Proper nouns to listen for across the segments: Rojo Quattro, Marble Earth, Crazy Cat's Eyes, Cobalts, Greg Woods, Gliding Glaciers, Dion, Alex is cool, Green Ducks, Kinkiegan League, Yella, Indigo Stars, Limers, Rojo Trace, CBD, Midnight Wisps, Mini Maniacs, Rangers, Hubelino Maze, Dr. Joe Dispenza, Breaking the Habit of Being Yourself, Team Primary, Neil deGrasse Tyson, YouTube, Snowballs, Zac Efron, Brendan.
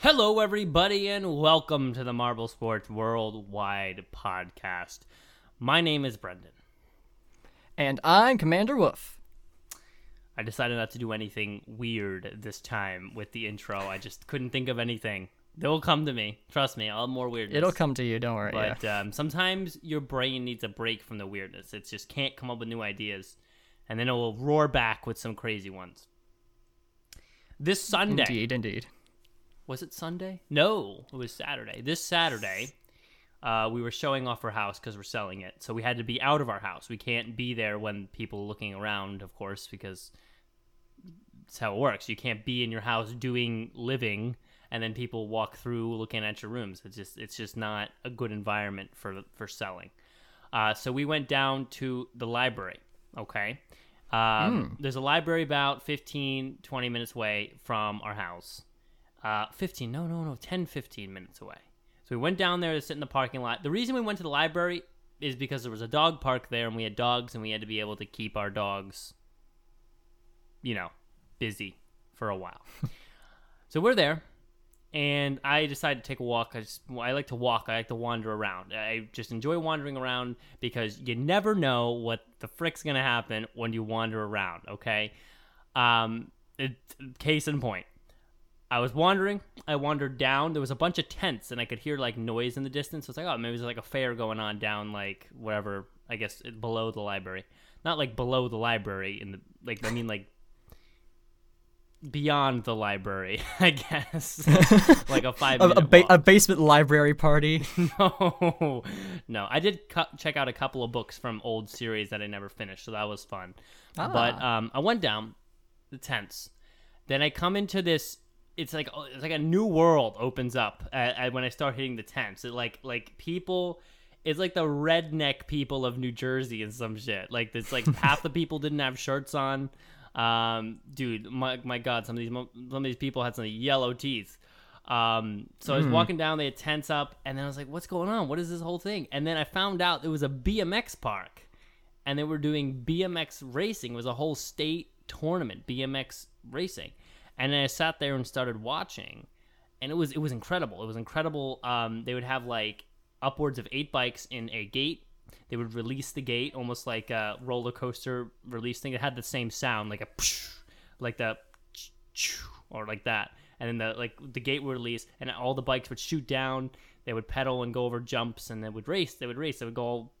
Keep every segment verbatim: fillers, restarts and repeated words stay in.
Hello, everybody, and welcome to the Marble Sports Worldwide podcast. My name is Brendan. And I'm Commander Wolf. I decided not to do anything weird this time with the intro. I just couldn't think of anything. It'll come to me. Trust me, I'll have more weirdness. It'll come to you, don't worry. But yeah. um, sometimes your brain needs a break from the weirdness. It just can't come up with new ideas. And then it will roar back with some crazy ones. This Sunday. Indeed, indeed. Was it Sunday? No, it was Saturday. This Saturday, uh, we were showing off our house because we're selling it. So we had to be out of our house. We can't be there when people are looking around, of course, because that's how it works. You can't be in your house doing living and then people walk through looking at your rooms. It's just it's just not a good environment for, for selling. Uh, so we went down to the library, okay? Um, mm. There's a library about fifteen, twenty minutes away from our house. Uh, fifteen, no, no, no, ten, fifteen minutes away. So we went down there to sit in the parking lot. The reason we went to the library is because there was a dog park there, and we had dogs, and we had to be able to keep our dogs, you know, busy for a while. So we're there, and I decided to take a walk. I, just, I like to walk. I like to wander around. I just enjoy wandering around because you never know what the frick's going to happen when you wander around, okay? Um, it, case in point. I was wandering. I wandered down. There was a bunch of tents, and I could hear, like, noise in the distance. So it's like, oh, maybe there's, like, a fair going on down, like, whatever, I guess, below the library. Not, like, below the library. in the Like, I mean, like, beyond the library, I guess. Like a five-minute a, a, ba- a basement library party? No. No. I did cu- check out a couple of books from old series that I never finished, so that was fun. Ah. But um, I went down the tents. Then I come into this... It's like it's like a new world opens up at, at when I start hitting the tents. It like like people, it's like the redneck people of New Jersey and some shit. Like it's like half the people didn't have shirts on. Um, dude, my my God, some of these some of these people had some yellow teeth. Um, so mm. I was walking down, they had tents up, and then I was like, "What's going on? What is this whole thing?" And then I found out it was a B M X park, and they were doing B M X racing. It was a whole state tournament, B M X racing. And then I sat there and started watching, and it was it was incredible. It was incredible. Um, they would have like upwards of eight bikes in a gate. They would release the gate almost like a roller coaster release thing. It had the same sound, like a, like the, or like that. And then the like the gate would release, and all the bikes would shoot down. They would pedal and go over jumps, and they would race. They would race. They would go all,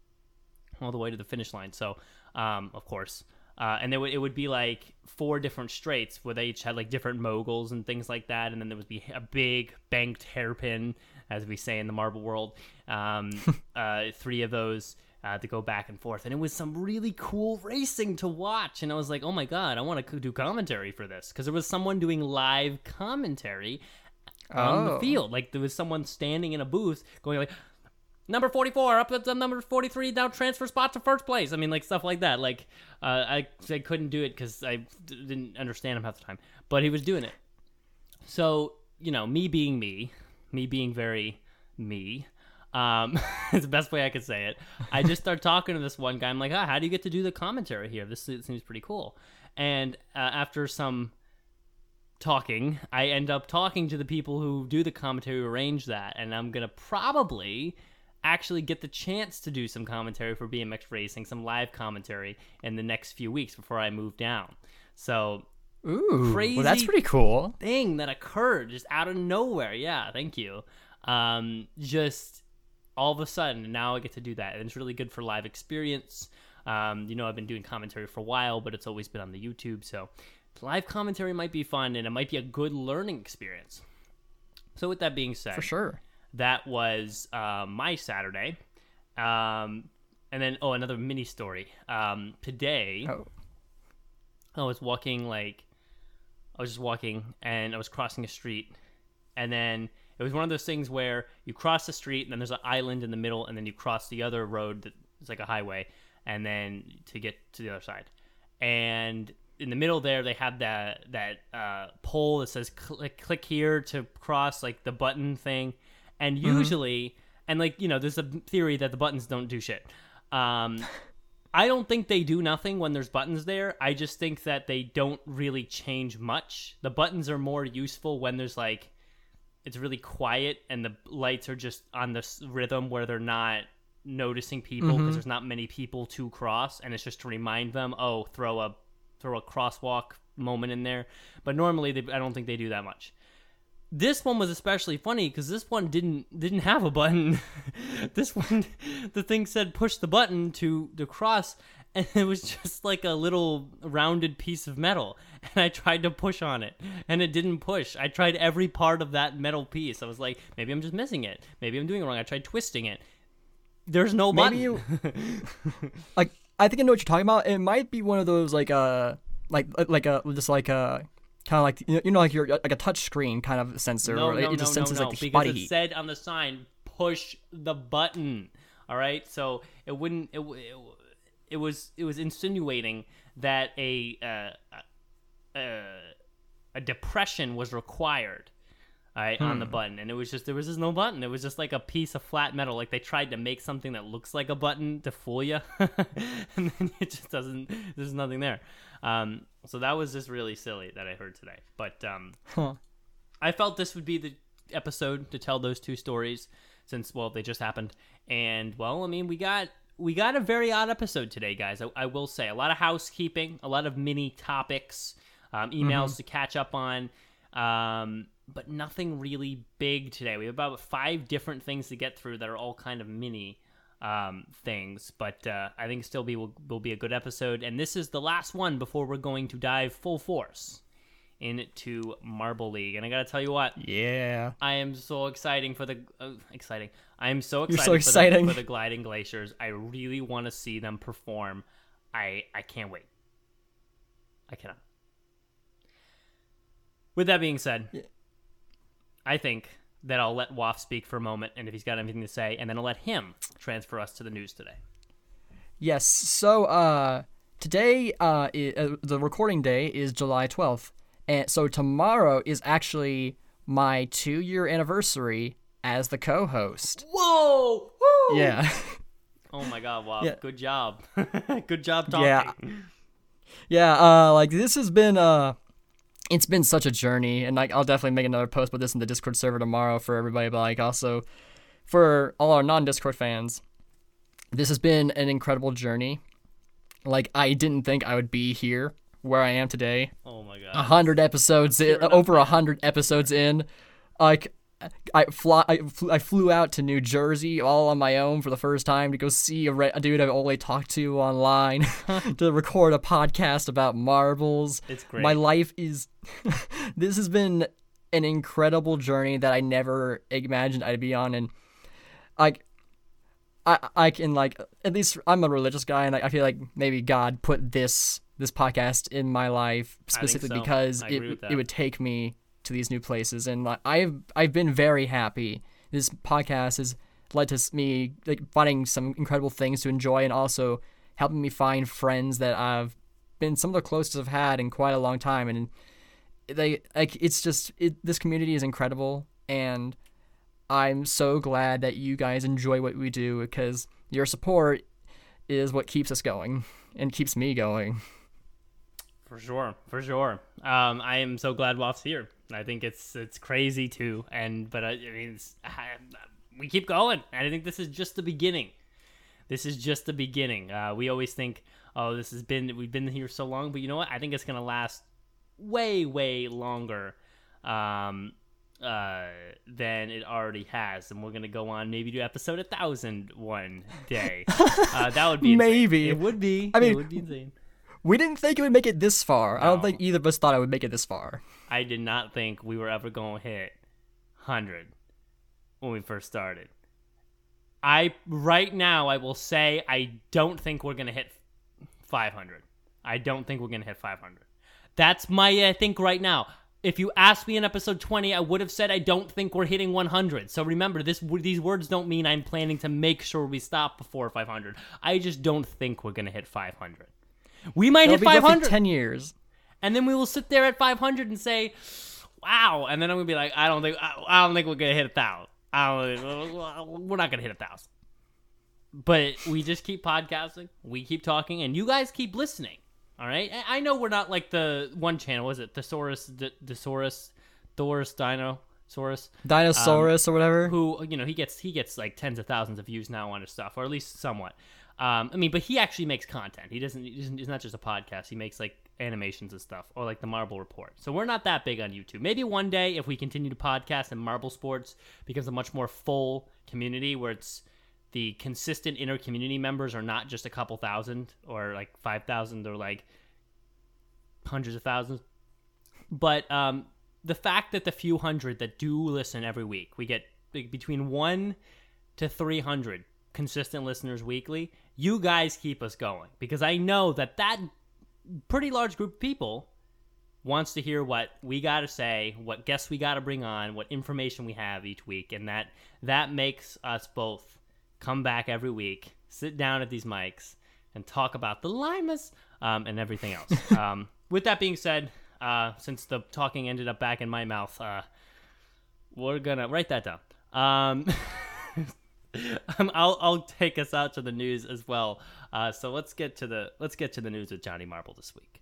all the way to the finish line. So, um, of course. Uh, and they would, it would be like four different straights where they each had like different moguls and things like that. And then there would be a big banked hairpin, as we say in the marble world. Um, uh, three of those uh, to go back and forth. And it was some really cool racing to watch. And I was like, oh my God, I want to do commentary for this. Because there was someone doing live commentary oh. on the field. Like there was someone standing in a booth going like, number forty-four, up to number forty-three, now transfer spot to first place. I mean, like, stuff like that. Like, uh, I, I couldn't do it because I d- didn't understand him half the time. But he was doing it. So, you know, me being me, me being very me, um, it's the best way I could say it. I just start talking to this one guy. I'm like, ah, how do you get to do the commentary here? This seems pretty cool. And uh, after some talking, I end up talking to the people who do the commentary, who arrange that. And I'm going to probably... actually get the chance to do some commentary for B M X racing, some live commentary in the next few weeks before I move down. So, ooh, crazy well, that's pretty cool thing that occurred just out of nowhere. Yeah, thank you. Um, just all of a sudden, now I get to do that, and it's really good for live experience. Um, you know, I've been doing commentary for a while, but it's always been on the YouTube. So, live commentary might be fun, and it might be a good learning experience. So, with that being said, for sure. That was uh, my Saturday. Um, and then, oh, another mini story. Um, today, oh. I was walking, like, I was just walking, and I was crossing a street, and then it was one of those things where you cross the street, and then there's an island in the middle, and then you cross the other road that's like a highway, and then to get to the other side. And in the middle there, they have that that uh, pole that says click, click here to cross, like the button thing. And usually, mm-hmm. and like, you know, there's a theory that the buttons don't do shit. Um, I don't think they do nothing when there's buttons there. I just think that they don't really change much. The buttons are more useful when there's like, it's really quiet and the lights are just on this rhythm where they're not noticing people because mm-hmm. there's not many people to cross. And it's just to remind them, oh, throw a throw a crosswalk moment in there. But normally, they, I don't think they do that much. This one was especially funny because this one didn't didn't have a button. This one, the thing said push the button to the cross, and it was just like a little rounded piece of metal. And I tried to push on it, and it didn't push. I tried every part of that metal piece. I was like, maybe I'm just missing it. Maybe I'm doing it wrong. I tried twisting it. There's no button. Maybe you, like, I think I know what you're talking about. It might be one of those like uh like like a just like a. Kind of like, you know, like you're like a touch screen kind of sensor. No, no, it just no, senses no, no. Like the body heat. Because it said on the sign, push the button. All right, so it wouldn't. It it, it was it was insinuating that a uh, uh, a depression was required, all right, hmm. on the button, and it was just there was just no button. It was just like a piece of flat metal. Like they tried to make something that looks like a button to fool you, and then it just doesn't. There's nothing there. Um, so that was just really silly that I heard today, but, um, huh. I felt this would be the episode to tell those two stories since, well, they just happened. And well, I mean, we got, we got a very odd episode today, guys. I, I will say a lot of housekeeping, a lot of mini topics, um, emails mm-hmm. to catch up on, um, but nothing really big today. We have about five different things to get through that are all kind of mini, um things, but uh I think still be will, will be a good episode, and this is the last one before we're going to dive full force into Marble League. And I gotta tell you what, yeah, I am so exciting for the uh, exciting I am so excited so for, exciting. The, for the gliding glaciers. I really want to see them perform. I I can't wait. I cannot. With that being said, yeah. I think that I'll let Woff speak for a moment, and if he's got anything to say, and then I'll let him transfer us to the news today. Yes, so uh, today, uh, is, uh, the recording day is July twelfth, and so tomorrow is actually my two-year anniversary as the co-host. Whoa! Woo! Yeah. Oh my god, Woff, yeah. Good job. Good job talking. Yeah, yeah uh, like, this has been... Uh, It's been such a journey, and like I'll definitely make another post about this in the Discord server tomorrow for everybody, but like also for all our non-Discord fans, this has been an incredible journey. Like, I didn't think I would be here where I am today. Oh my god. one hundred episodes in, over one hundred episodes in. Like I fly I flew, I flew out to New Jersey all on my own for the first time to go see a, re- a dude I've only talked to online to record a podcast about marbles. It's great. My life is this has been an incredible journey that I never imagined I'd be on, and like I I can like at least I'm a religious guy, and I, I feel like maybe God put this this podcast in my life specifically so. because it it would take me to these new places, and like, I've I've been very happy. This podcast has led to me like finding some incredible things to enjoy, and also helping me find friends that I've been some of the closest I've had in quite a long time. And they like it's just it, this community is incredible, and I'm so glad that you guys enjoy what we do, because your support is what keeps us going and keeps me going. For sure, for sure. Um, I am so glad Woff's here. I think it's it's crazy too, and but I, I mean, it's, I, we keep going, and I think this is just the beginning. This is just the beginning. Uh, we always think, oh, this has been we've been here so long, but you know what? I think it's gonna last way, way longer um, uh, than it already has, and we're gonna go on maybe to episode a thousand one day. uh, that would be insane. Maybe it would be. I mean, it would be insane. We didn't think it would make it this far. No. I don't think either of us thought I would make it this far. I did not think we were ever going to hit one hundred when we first started. I right now, I will say I don't think we're going to hit five hundred. I don't think we're going to hit five hundred. That's my, I think, right now. If you asked me in episode twenty, I would have said I don't think we're hitting one hundred. So remember, this these words don't mean I'm planning to make sure we stop before five hundred. I just don't think we're going to hit five hundred. We might It'll hit five hundred in ten years. And then we will sit there at five hundred and say, wow. And then I'm going to be like, I don't think I, I don't think we're going to hit a thousand. I don't, we're not going to hit a thousand. But we just keep podcasting. We keep talking. And you guys keep listening. All right, I know we're not like the one channel, was it? Thesaurus, D- Thesaurus, Thoris, Dino, Saurus, Dinosaurus, um, or whatever. Who, you know, he gets he gets like tens of thousands of views now on his stuff, or at least somewhat. Um, I mean, but he actually makes content. He doesn't. It's not just a podcast. He makes like animations and stuff, or like the Marble Report. So we're not that big on YouTube. Maybe one day, if we continue to podcast and Marble Sports becomes a much more full community where it's. The consistent inner community members are not just a couple thousand or like five thousand or like hundreds of thousands. But um, the fact that the few hundred that do listen every week, we get between one to three hundred consistent listeners weekly. You guys keep us going because I know that that pretty large group of people wants to hear what we got to say, what guests we got to bring on, what information we have each week. And that that makes us both. Come back every week, sit down at these mics, and talk about the Limers um, and everything else. um, with that being said, uh, since the talking ended up back in my mouth, uh, we're going to write that down. Um, um, I'll, I'll take us out to the news as well. Uh, so let's get to the let's get to the news with Johnny Marble this week.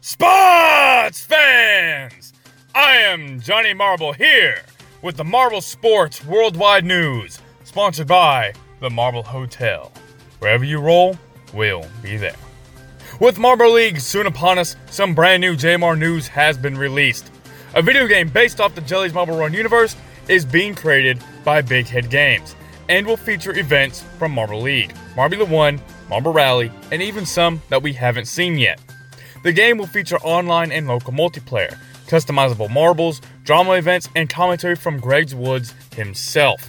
Sports fans! I am Johnny Marble here with the Marble Sports Worldwide News, sponsored by the Marble Hotel. Wherever you roll, we'll be there. With Marble League soon upon us, some brand new J M R news has been released. A video game based off the Jelly's Marble Run universe is being created by Big Head Games and will feature events from Marble League, Marble One, Marble Rally, and even some that we haven't seen yet. The game will feature online and local multiplayer, customizable marbles, drama events, and commentary from Greg Woods himself.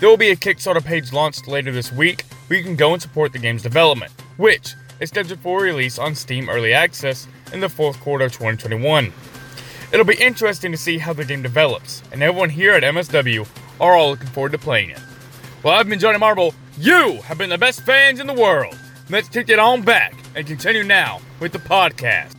There will be a Kickstarter page launched later this week where you can go and support the game's development, which is scheduled for release on Steam Early Access in the fourth quarter of twenty twenty-one. It'll be interesting to see how the game develops, and everyone here at M S W are all looking forward to playing it. Well, I've been Johnny Marble. You have been the best fans in the world. Let's take it on back and continue now with the podcast.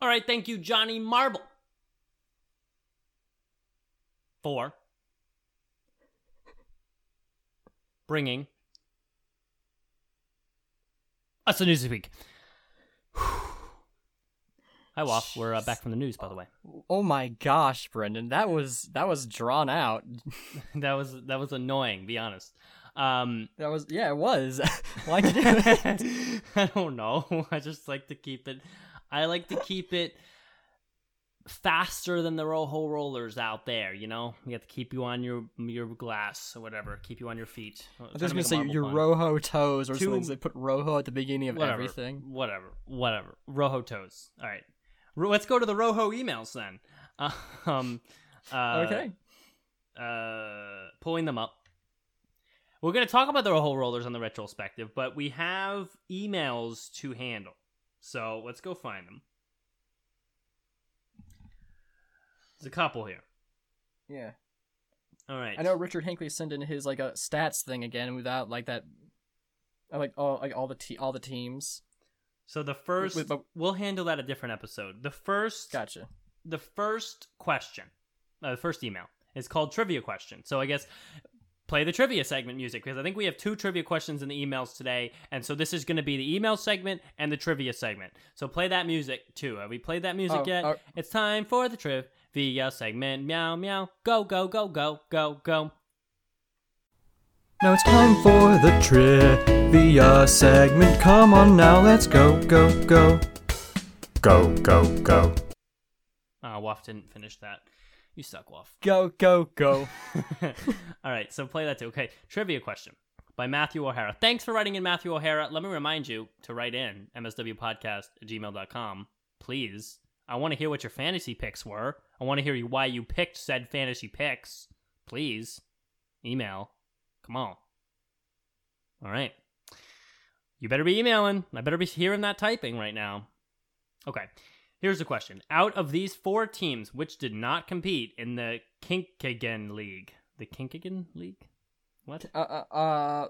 All right, thank you, Johnny Marble. For bringing us the news this week. Hi, Woff. We're uh, back from the news, by the way. Oh my gosh, Brendan, that was that was drawn out. that was that was annoying. Be honest. Um, that was yeah, it was. Why'd you do it? I don't know. I just like to keep it. I like to keep it faster than the Rojo Rollers out there. You know, we have to keep you on your your glass or whatever. Keep you on your feet. I'm just gonna say your fun. Rojo toes or Two, something. They put Rojo at the beginning of whatever, everything. Whatever, whatever. Rojo toes. All right. Let's go to the Rojo emails then. Um, uh, okay. Uh, pulling them up. We're going to talk about the Rojo Rollers on the retrospective, but we have emails to handle. So let's go find them. There's a couple here. Yeah. All right. I know Richard Hinckley sent in his like a stats thing again without like that, like all like all the te- all the teams. So the first, wait, wait, wait. We'll handle that a different episode. The first, gotcha. The first question, uh, the first email is called Trivia Question. So I guess play the trivia segment music because I think we have two trivia questions in the emails today. And so this is going to be the email segment and the trivia segment. So play that music too. Have we played that music oh, yet? Oh. It's time for the trivia segment. Meow, meow. Go, go, go, go, go, go. Now it's time for the trivia a segment. Come on now, let's go, go, go. Go, go, go. Ah, oh, Waff didn't finish that. You suck, Waff. Go, go, go. All right, so play that too. Okay, trivia question by Matthew O'Hara. Thanks for writing in, Matthew O'Hara. Let me remind you to write in m s w podcast at gmail dot com, please. I want to hear what your fantasy picks were. I want to hear you why you picked said fantasy picks. Please, email. Come on. All right. You better be emailing. I better be hearing that typing right now. Okay. Here's the question. Out of these four teams which did not compete in the Kinkiegan League. The Kinkiegan League? What? Uh, uh, uh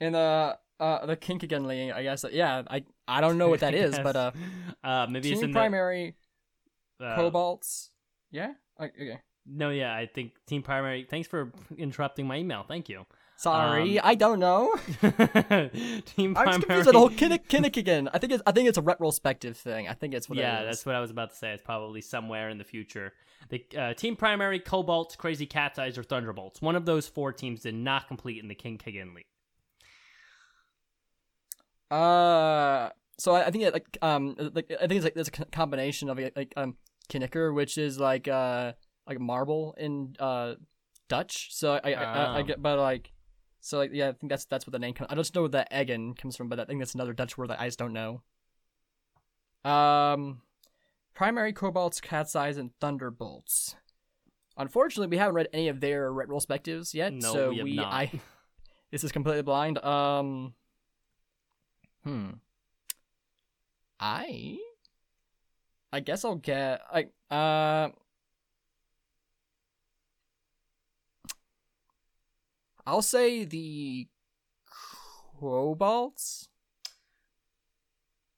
in the... Uh, the Kinkiegan League, I guess. Yeah, I I don't know what that is, but uh, uh maybe Team it's in Primary, the, uh, Cobalts. Yeah. Okay. No, yeah, I think Team Primary. Thanks for interrupting my email. Thank you. Sorry, um, I don't know. Team Primary. I was confused with the whole Kinkiegan. I think it's I think it's a retrospective thing. I think it's what. Yeah, it is. That's what I was about to say. It's probably somewhere in the future. The uh, Team Primary, Cobalts, Crazy Cat's Eyes, or Thunderbolts. One of those four teams did not complete in the Kinkiegan League. Uh, so I, I think it, like um like I think it's like there's a combination of like, like um knicker, which is like uh like marble in uh Dutch. So I I, oh. I I get but like so like yeah I think that's that's what the name comes. I don't know where the eggen comes from, but I think that's another Dutch word that I just don't know. Um, Primary, Cobalts, Cat's Eyes, and Thunderbolts. Unfortunately, we haven't read any of their retrospectives yet. No, so we, have we not. I this is completely blind. Um. Hmm. I. I guess I'll get like uh. I'll say the Cobalts.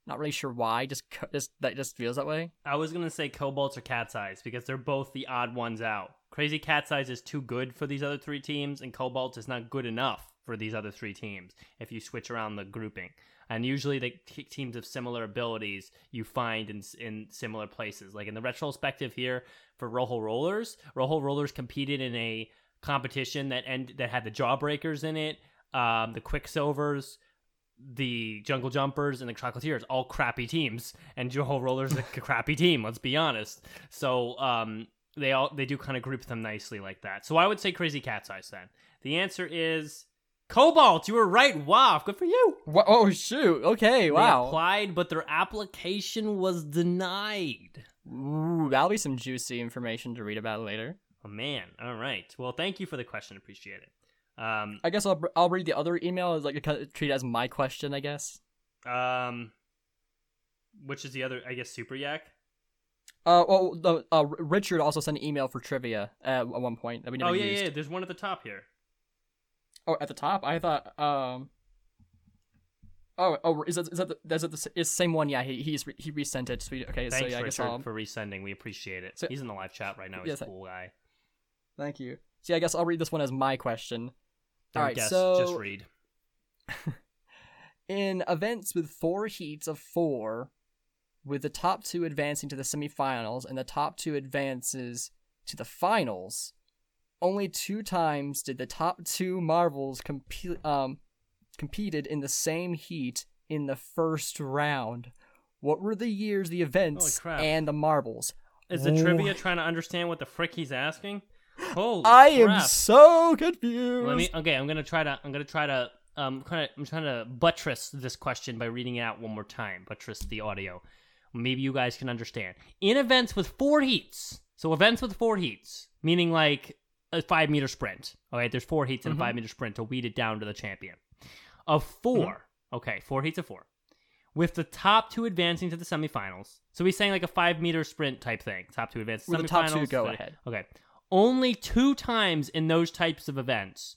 Not really sure why. Just just that just feels that way. I was gonna say Cobalts or Cat's Eyes because they're both the odd ones out. Crazy Cat's Eyes is too good for these other three teams, and Cobalts is not good enough for these other three teams. If you switch around the grouping. And usually the t- teams of similar abilities you find in in similar places. Like in the retrospective here for Rojo Rollers, Rojo Rollers competed in a competition that end that had the Jawbreakers in it, um, the Quicksilvers, the Jungle Jumpers, and the Chocolatiers, all crappy teams. And Rojo Rollers is a crappy team, let's be honest. So um, they all they do kind of group them nicely like that. So I would say Crazy Cat's Eyes then. The answer is... Cobalts, you were right, wow, good for you. Oh, shoot, okay, wow. They applied, but their application was denied. Ooh, that'll be some juicy information to read about later. Oh, man, all right. Well, thank you for the question, appreciate it. Um, I guess I'll I'll read the other email, like treat it as my question, I guess. Um, Which is the other, I guess, Super Yak? Uh, well, the, uh, Richard also sent an email for trivia uh, at one point that we never used. Oh, yeah, used. yeah, there's one at the top here. Oh, at the top, I thought. Um, oh, oh, is that is that the, is that the is same one? Yeah, he he's re, he resent it. So we, okay, thanks, so yeah, Richard, I guess for resending. We appreciate it. So, he's in the live chat right now. He's yes, a cool guy. Thank you. So yeah, I guess I'll read this one as my question. Don't All right, guess, so just read. In events with four heats of four, with the top two advancing to the semifinals and the top two advances to the finals. Only two times did the top two marbles comp- um, competed in the same heat in the first round. What were the years, the events, and the marbles? Is the what? Trivia trying to understand what the frick he's asking? Holy I crap. am so confused. Let me. Okay, I'm gonna try to. I'm gonna try to. Um, kind of. I'm trying to buttress this question by reading it out one more time. Buttress the audio. Maybe you guys can understand. In events with four heats. So events with four heats, meaning like. A five meter sprint. All right, there's four heats in mm-hmm. a five meter sprint to weed it down to the champion. Of four, mm-hmm. okay, four heats of four, with the top two advancing to the semifinals. So he's saying like a five meter sprint type thing. Top two advance to the semifinals. The top two go okay. ahead. Okay, only two times in those types of events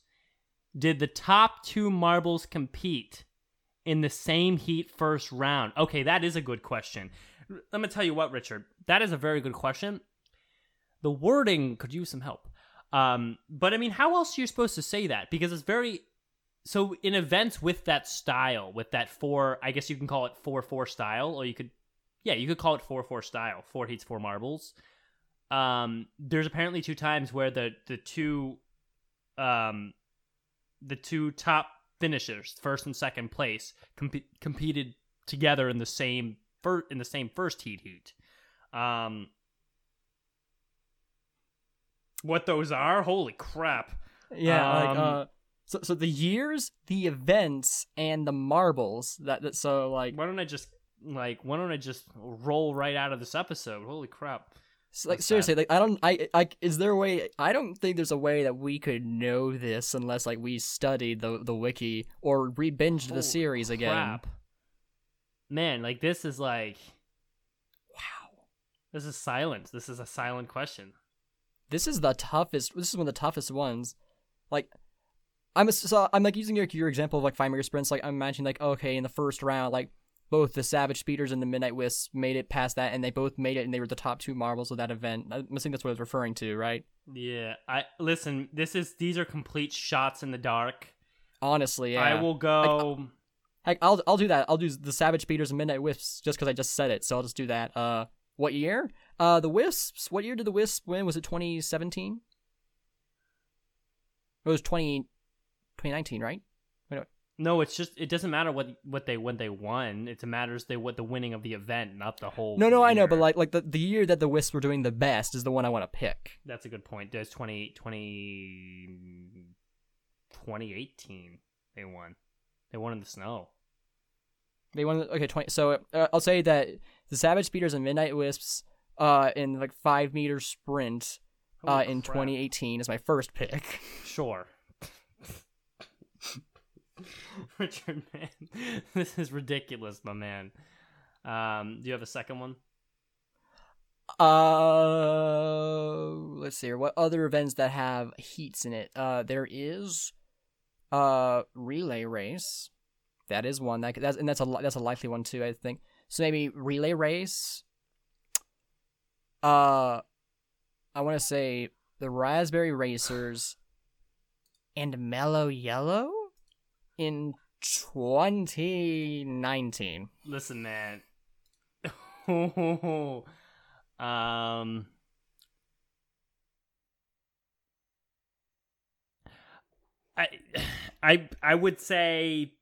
did the top two marbles compete in the same heat first round. Okay, that is a good question. Let me tell you what, Richard, that is a very good question. The wording could use some help. Um, but I mean, how else are you supposed to say that? Because it's very, so in events with that style, with that four, I guess you can call it four, four style, or you could, yeah, you could call it four, four style, four heats, four marbles. Um, there's apparently two times where the, the two, um, the two top finishers, first and second place, comp- competed together in the same fir- in the same first heat heat. Um, what those are? Holy crap! Yeah, um, like uh, so so the years, the events, and the marbles. That that so like. Why don't I just like? Why don't I just roll right out of this episode? Holy crap! So, like, That's seriously, bad. like I don't, I, I, is there a way? I don't think there's a way that we could know this unless like we studied the the wiki or re-binged Holy the series crap. again. Man, like this is like, wow, this is silent. This is a silent question. This is the toughest. This is one of the toughest ones. Like, I'm a, so I'm like using your your example of like five meter sprints. Like I'm imagining like okay, in the first round, like. Both the Savage Speeders and the Midnight Wisps made it past that, and they both made it, and they were the top two marbles of that event. I'm assuming that's what I was referring to, right? Yeah. I listen. This is these are complete shots in the dark. Honestly, yeah. I will go. Like, I'll I'll do that. I'll do the Savage Speeders and Midnight Wisps just because I just said it. So I'll just do that. Uh, what year? Uh, the Wisps. What year did the Wisps win? Was it twenty seventeen? It was twenty nineteen, right? No, it's just it doesn't matter what, what they when they won. It matters they what the winning of the event, not the whole. No, no, year. I know, but like like the, the year that the Wisps were doing the best is the one I want to pick. That's a good point. There's twenty eighteen They won. They won in the snow. They won. Okay, twenty. So uh, I'll say that the Savage Speeders and Midnight Wisps, uh, in like five meter sprint, uh, in twenty eighteen is my first pick. Sure. Richard, man, this is ridiculous, my man. Um, do you have a second one? Uh, let's see here. What other events that have heats in it? Uh, there is, uh, relay race. That is one that that's and that's a that's a likely one too, I think. So maybe relay race. Uh, I want to say the Raspberry Racers and Mellow Yellow. In twenty nineteen. Listen, man. um, I, I, I would say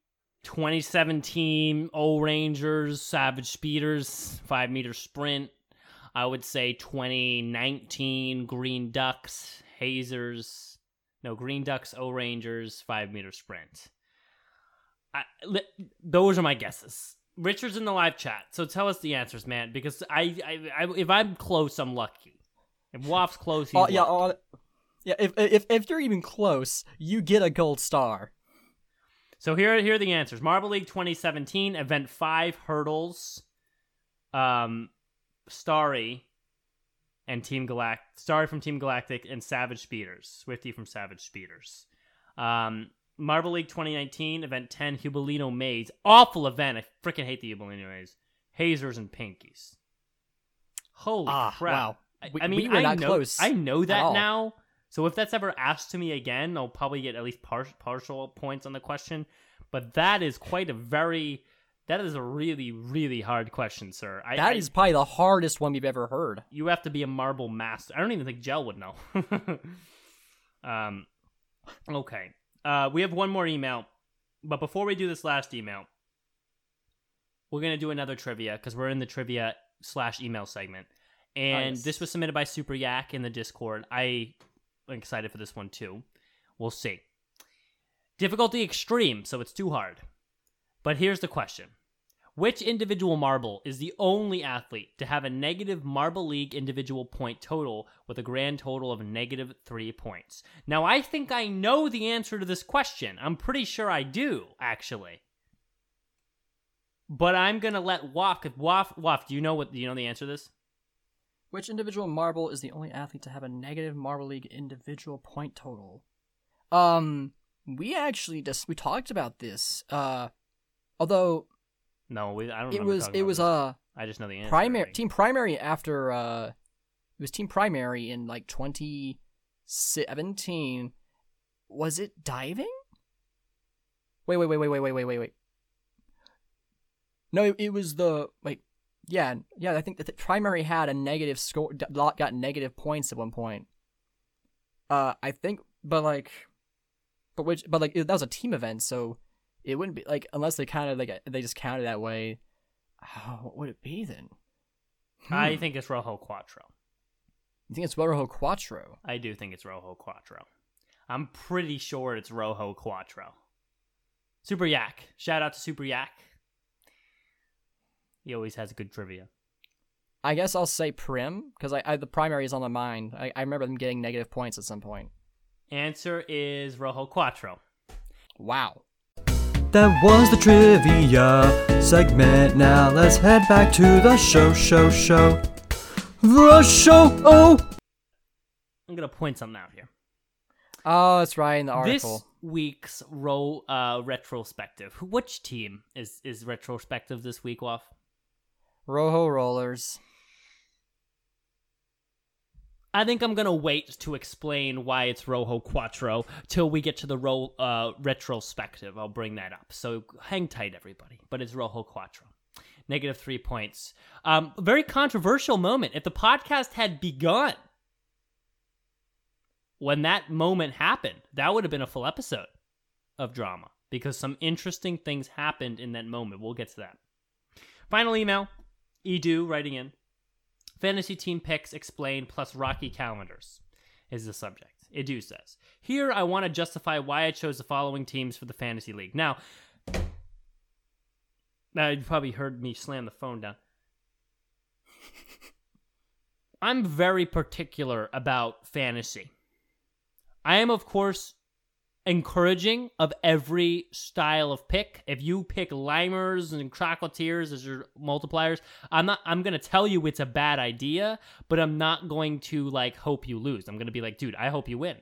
twenty seventeen Old Rangers, Savage Speeders, five meter sprint. I would say twenty nineteen Green Ducks, Hazers. No, Green Ducks, Old Rangers, five meter sprint. I, those are my guesses. Richard's in the live chat, so tell us the answers, man. Because I, I, I if I'm close, I'm lucky. If Woff's close, he's uh, yeah, uh, yeah. If if if you're even close, you get a gold star. So here, here are the answers: Marble League twenty seventeen, Event Five, Hurdles, um, Starry, and Team Galact, Starry from Team Galactic, and Savage Speeders, Swifty from Savage Speeders. Um. Marble League twenty nineteen, Event ten, Hubelino Maze. Awful event. I freaking hate the Hubelino Maze. Hazers and Pinkies. Holy ah, crap. Wow. We, I mean, we were I, not know, close I know that now. So if that's ever asked to me again, I'll probably get at least par- partial points on the question. But that is quite a very... That is a really, really hard question, sir. I, that I, is probably the hardest one we've ever heard. You have to be a marble master. I don't even think Jell would know. um, Okay. Uh, we have one more email, but before we do this last email, we're going to do another trivia because we're in the trivia slash email segment. And nice. This was submitted by Super Yak in the Discord. I am excited for this one too. We'll see. Difficulty extreme, so it's too hard. But here's the question. Which individual marble is the only athlete to have a negative Marble League individual point total with a grand total of negative three points? Now, I think I know the answer to this question. I'm pretty sure I do, actually. But I'm going to let Woff... Woff, Woff, do you know what? Do you know the answer to this? Which individual marble is the only athlete to have a negative Marble League individual point total? Um, we actually just... We talked about this. Uh, although... No, we, I don't know. It was it was uh I just know the answer. Primary team primary after uh it was team primary in like twenty seventeen. Was it diving? Wait, wait, wait, wait, wait, wait, wait, wait, wait. No, it, it was the wait. Yeah, yeah, I think that the primary had a negative score got negative points at one point. Uh I think but like but which but like that was a team event, so It wouldn't be like, unless they counted like they just counted that way. Oh, what would it be then? Hmm. I think it's Rojo Quattro. You think it's Rojo Quattro? I do think it's Rojo Quattro. I'm pretty sure it's Rojo Quattro. Super Yak. Shout out to Super Yak. He always has good trivia. I guess I'll say Prim, because I, I the primary is on my mind. I, I remember them getting negative points at some point. Answer is Rojo Quattro. Wow. That was the trivia segment. Now let's head back to the show, show, show. The show, oh! I'm going to point something out here. Oh, that's right, in the article. This week's ro- uh, retrospective. Which team is, is retrospective this week, Woff? Rojo Rollers. I think I'm going to wait to explain why it's Rojo Quattro till we get to the ro- uh, retrospective. I'll bring that up. So hang tight, everybody. But it's Rojo Quattro. Negative three points. Um, very controversial moment. If the podcast had begun when that moment happened, that would have been a full episode of drama because some interesting things happened in that moment. We'll get to that. Final email. Edu writing in. Fantasy team picks explained plus rocky calendars is the subject. Edu says, here I want to justify why I chose the following teams for the fantasy league. Now, now you probably heard me slam the phone down. I'm very particular about fantasy. I am, of course, encouraging of every style of pick. If you pick Limers and Chocolatiers as your multipliers, I'm not. I'm gonna tell you it's a bad idea, but I'm not going to like hope you lose. I'm gonna be like, dude, I hope you win.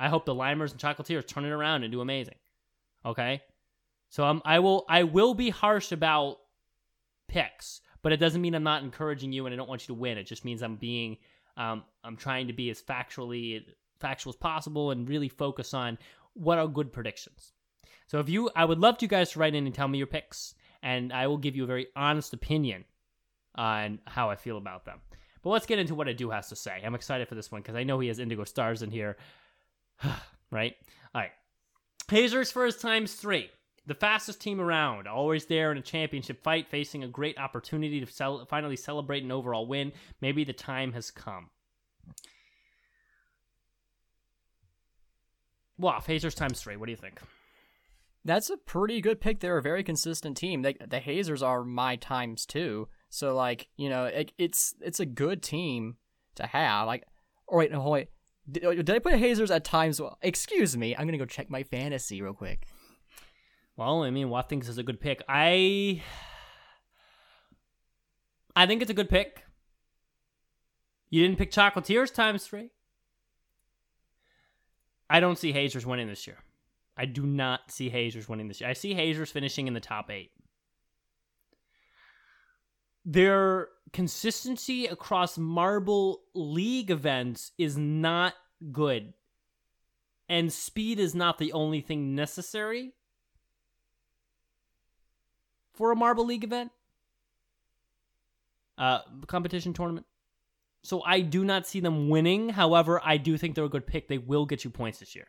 I hope the Limers and Chocolatiers turn it around and do amazing. Okay, so I'm. I will. I will be harsh about picks, but it doesn't mean I'm not encouraging you and I don't want you to win. It just means I'm being. Um, I'm trying to be as factually factual as possible and really focus on. What are good predictions? So if you, I would love you guys to write in and tell me your picks, and I will give you a very honest opinion on how I feel about them. But let's get into what Edu has to say. I'm excited for this one because I know he has Indigo Stars in here. Right? All right. Hazers first times three. The fastest team around, always there in a championship fight, facing a great opportunity to sell, finally celebrate an overall win. Maybe the time has come. Wow, Hazers times three. What do you think? That's a pretty good pick. They're a very consistent team. They, the Hazers are my times two. So, like, you know, it, it's it's a good team to have. Like, oh, wait, no, wait. Did, did I put Hazers at times? Well, excuse me. I'm going to go check my fantasy real quick. Well, I mean, Watt thinks it's a good pick. I, I think it's a good pick. You didn't pick Chocolatiers times three. I don't see Hazers winning this year. I do not see Hazers winning this year. I see Hazers finishing in the top eight. Their consistency across Marble League events is not good. And speed is not the only thing necessary for a Marble League event. Uh, competition tournament. So I do not see them winning. However, I do think they're a good pick. They will get you points this year.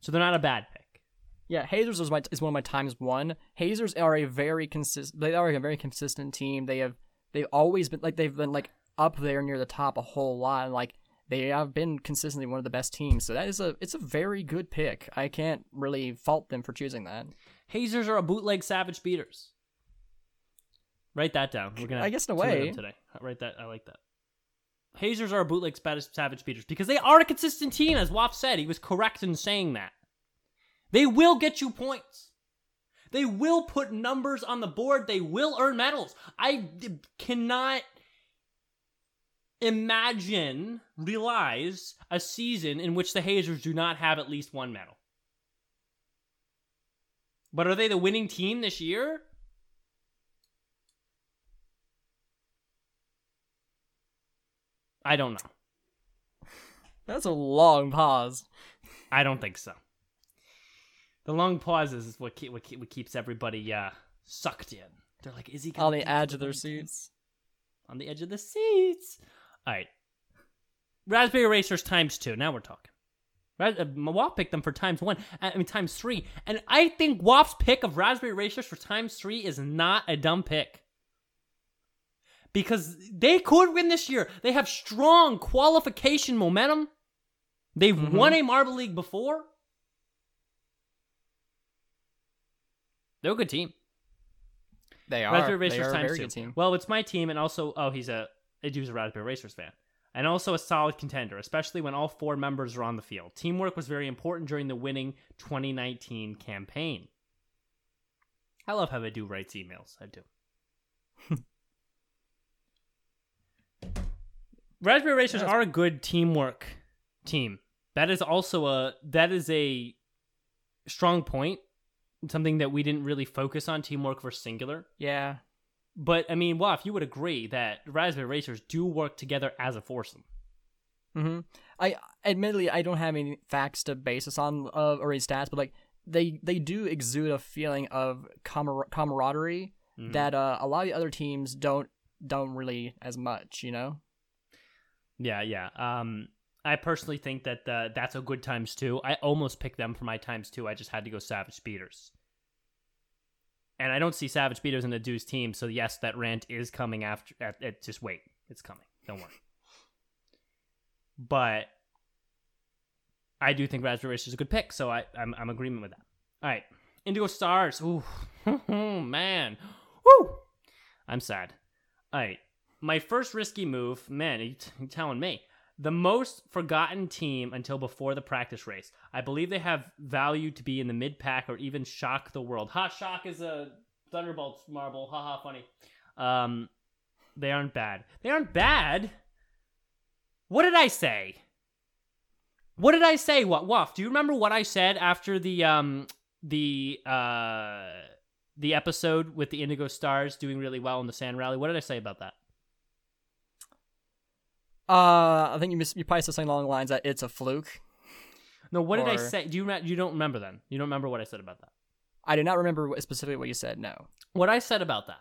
So they're not a bad pick. Yeah, Hazers is, my, is one of my times one. Hazers are a very consistent. They are a very consistent team. They have they've always been like they've been like up there near the top a whole lot. And, like they have been consistently one of the best teams. So that is a it's a very good pick. I can't really fault them for choosing that. Hazers are a bootleg Savage Speeders. Write that down. We're gonna I guess in a way today. Write that. I like that. Hazers are a bootleg Savage Speeders because they are a consistent team, as Woff said. He was correct in saying that. They will get you points. They will put numbers on the board. They will earn medals. I cannot imagine, realize, a season in which the Hazers do not have at least one medal. But are they the winning team this year? I don't know. That's a long pause. I don't think so. The long pauses is what keep, what, keep, what keeps everybody uh, sucked in. They're like, is he gonna on the edge of their seats? On the edge of the seats. All right. Raspberry Racers times two. Now we're talking. W A P picked them for times one. I mean, times three. And I think W A P's pick of Raspberry Racers for times three is not a dumb pick. Because they could win this year. They have strong qualification momentum. They've mm-hmm. won a Marble League before. They're a good team. They are. Raspberry Racers they are times a very two. Good team. Well, it's my team, and also, oh, he's a, Edu's a Raspberry Racers fan. And also a solid contender, especially when all four members are on the field. Teamwork was very important during the winning twenty nineteen campaign. I love how Edu writes emails. I do. Raspberry Racers That's- are a good teamwork team. That is also a that is a strong point. Something that we didn't really focus on, teamwork versus singular. Yeah. But, I mean, Waf, you would agree that Raspberry Racers do work together as a foursome. Mm-hmm. I, admittedly, I don't have any facts to base this on uh, or any stats, but, like, they, they do exude a feeling of camar- camaraderie mm-hmm. that uh, a lot of the other teams don't don't really as much, you know? Yeah, yeah. Um, I personally think that the, that's a good times two. I almost picked them for my times two. I just had to go Savage Speeders. And I don't see Savage Speeders in the Deuce team, so yes, that rant is coming after... At, at, just wait. It's coming. Don't worry. But I do think Raspberry Racers is a good pick, so I, I'm I'm agreement with that. All right. Indigo Stars. Ooh. Man. Woo! I'm sad. All right. My first risky move... Man, you're telling me. The most forgotten team until before the practice race. I believe they have value to be in the mid-pack or even shock the world. Ha, shock is a Thunderbolts marble. Ha ha, funny. Um, they aren't bad. They aren't bad? What did I say? What did I say? What, Waf, do you remember what I said after the um the uh the episode with the Indigo Stars doing really well in the Sand Rally? What did I say about that? Uh, I think you mis- you probably said something along the lines that it's a fluke. No, what or... did I say? Do you re- you don't remember then? You don't remember what I said about that? I do not remember specifically what you said, no. What I said about that.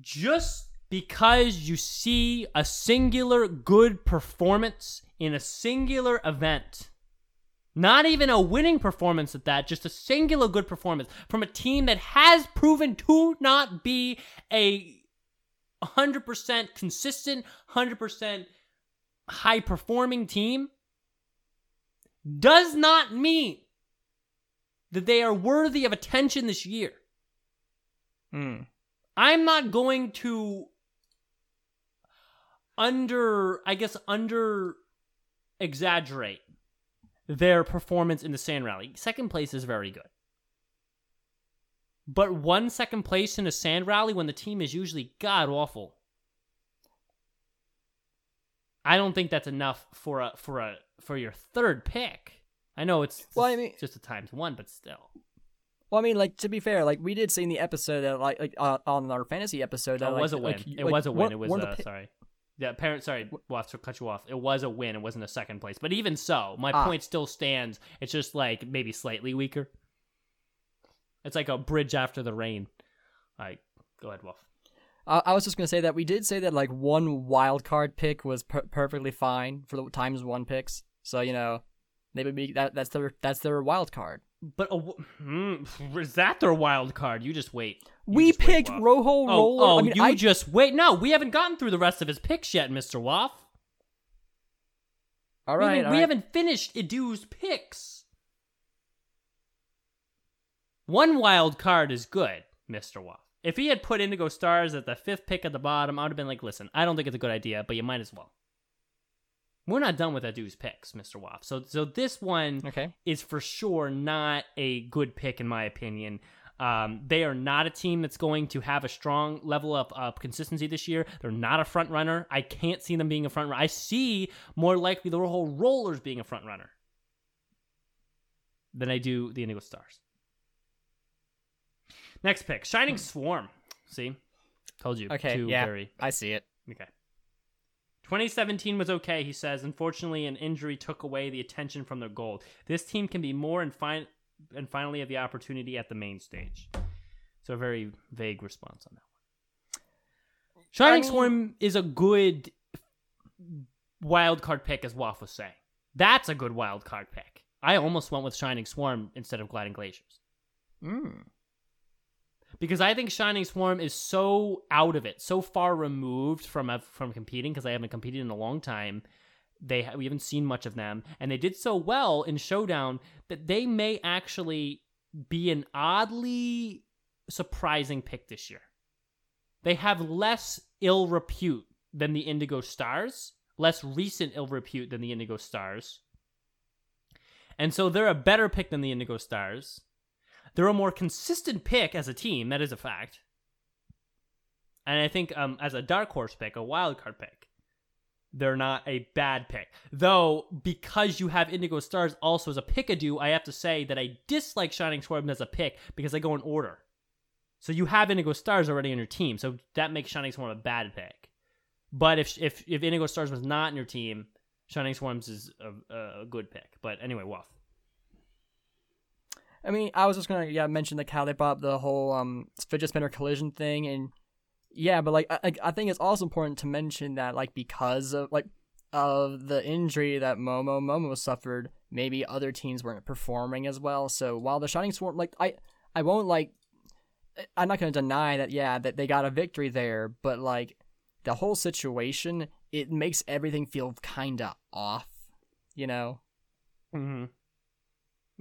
Just because you see a singular good performance in a singular event, not even a winning performance at that, just a singular good performance from a team that has proven to not be a... one hundred percent consistent, one hundred percent high-performing team does not mean that they are worthy of attention this year. Mm. I'm not going to under, I guess, under-exaggerate their performance in the Sand Rally. Second place is very good. But one second place in a Sand Rally when the team is usually god-awful. I don't think that's enough for a for a for your third pick. I know it's well, just, I mean, just a times one, but still. Well, I mean, like, to be fair, like, we did see in the episode that, like, like uh, on our fantasy episode that it like, was a win. Like, it like, was a win. One, it was uh, pi- sorry. Yeah, parent. Sorry, we'll have to cut you off. It was a win. It wasn't a second place. But even so, my ah. point still stands. It's just like maybe slightly weaker. It's like a bridge after the rain. All right, go ahead, Wolf. Uh, I was just going to say that we did say that, like, one wild card pick was per- perfectly fine for the times one picks. So, you know, they would be that that's their that's their wild card. But a, mm, is that their wild card? You just wait. You we just picked wait, Rojo Roller. Oh, oh I mean, you I... just wait. No, we haven't gotten through the rest of his picks yet, Mister Wolf. All right, we, haven't, all right. we haven't finished Edu's picks. One wild card is good, Mister Waff. If he had put Indigo Stars at the fifth pick at the bottom, I would have been like, listen, I don't think it's a good idea, but you might as well. We're not done with Edu's picks, Mister Waff. So so this one okay. is for sure not a good pick, in my opinion. Um, they are not a team that's going to have a strong level up of consistency this year. They're not a front runner. I can't see them being a front runner. I see more likely the Rojo Rollers being a front runner than I do the Indigo Stars. Next pick, Shining Swarm. See? Told you. Okay, Too yeah, very... I see it. Okay. twenty seventeen was okay, he says. Unfortunately, an injury took away the attention from their goal. This team can be more and, fin- and finally have the opportunity at the main stage. So a very vague response on that one. Shining I mean... Swarm is a good wild card pick, as Waff was saying. That's a good wild card pick. I almost went with Shining Swarm instead of Gliding Glaciers. Mm. Because I think Shining Swarm is so out of it, so far removed from from competing, because I haven't competed in a long time. They we haven't seen much of them, and they did so well in Showdown that they may actually be an oddly surprising pick this year. They have less ill repute than the Indigo Stars, less recent ill repute than the Indigo Stars, and so they're a better pick than the Indigo Stars. They're a more consistent pick as a team, that is a fact, and I think um, as a dark horse pick, a wildcard pick, they're not a bad pick. Though, because you have Indigo Stars also as a pick-a-do, I have to say that I dislike Shining Swarm as a pick because they go in order. So you have Indigo Stars already on your team, so that makes Shining Swarm a bad pick. But if if, if Indigo Stars was not in your team, Shining Swarms is a, a good pick. But anyway, Wolf. I mean, I was just going to yeah mention like how they brought up the whole um, fidget spinner collision thing, and yeah, but like I, I think it's also important to mention that like because of like of the injury that Momo Momo suffered, maybe other teams weren't performing as well. So while the Shining Swarm, like I, I won't like, I'm not gonna deny that yeah that they got a victory there, but like the whole situation, it makes everything feel kinda off, you know. Mm-hmm.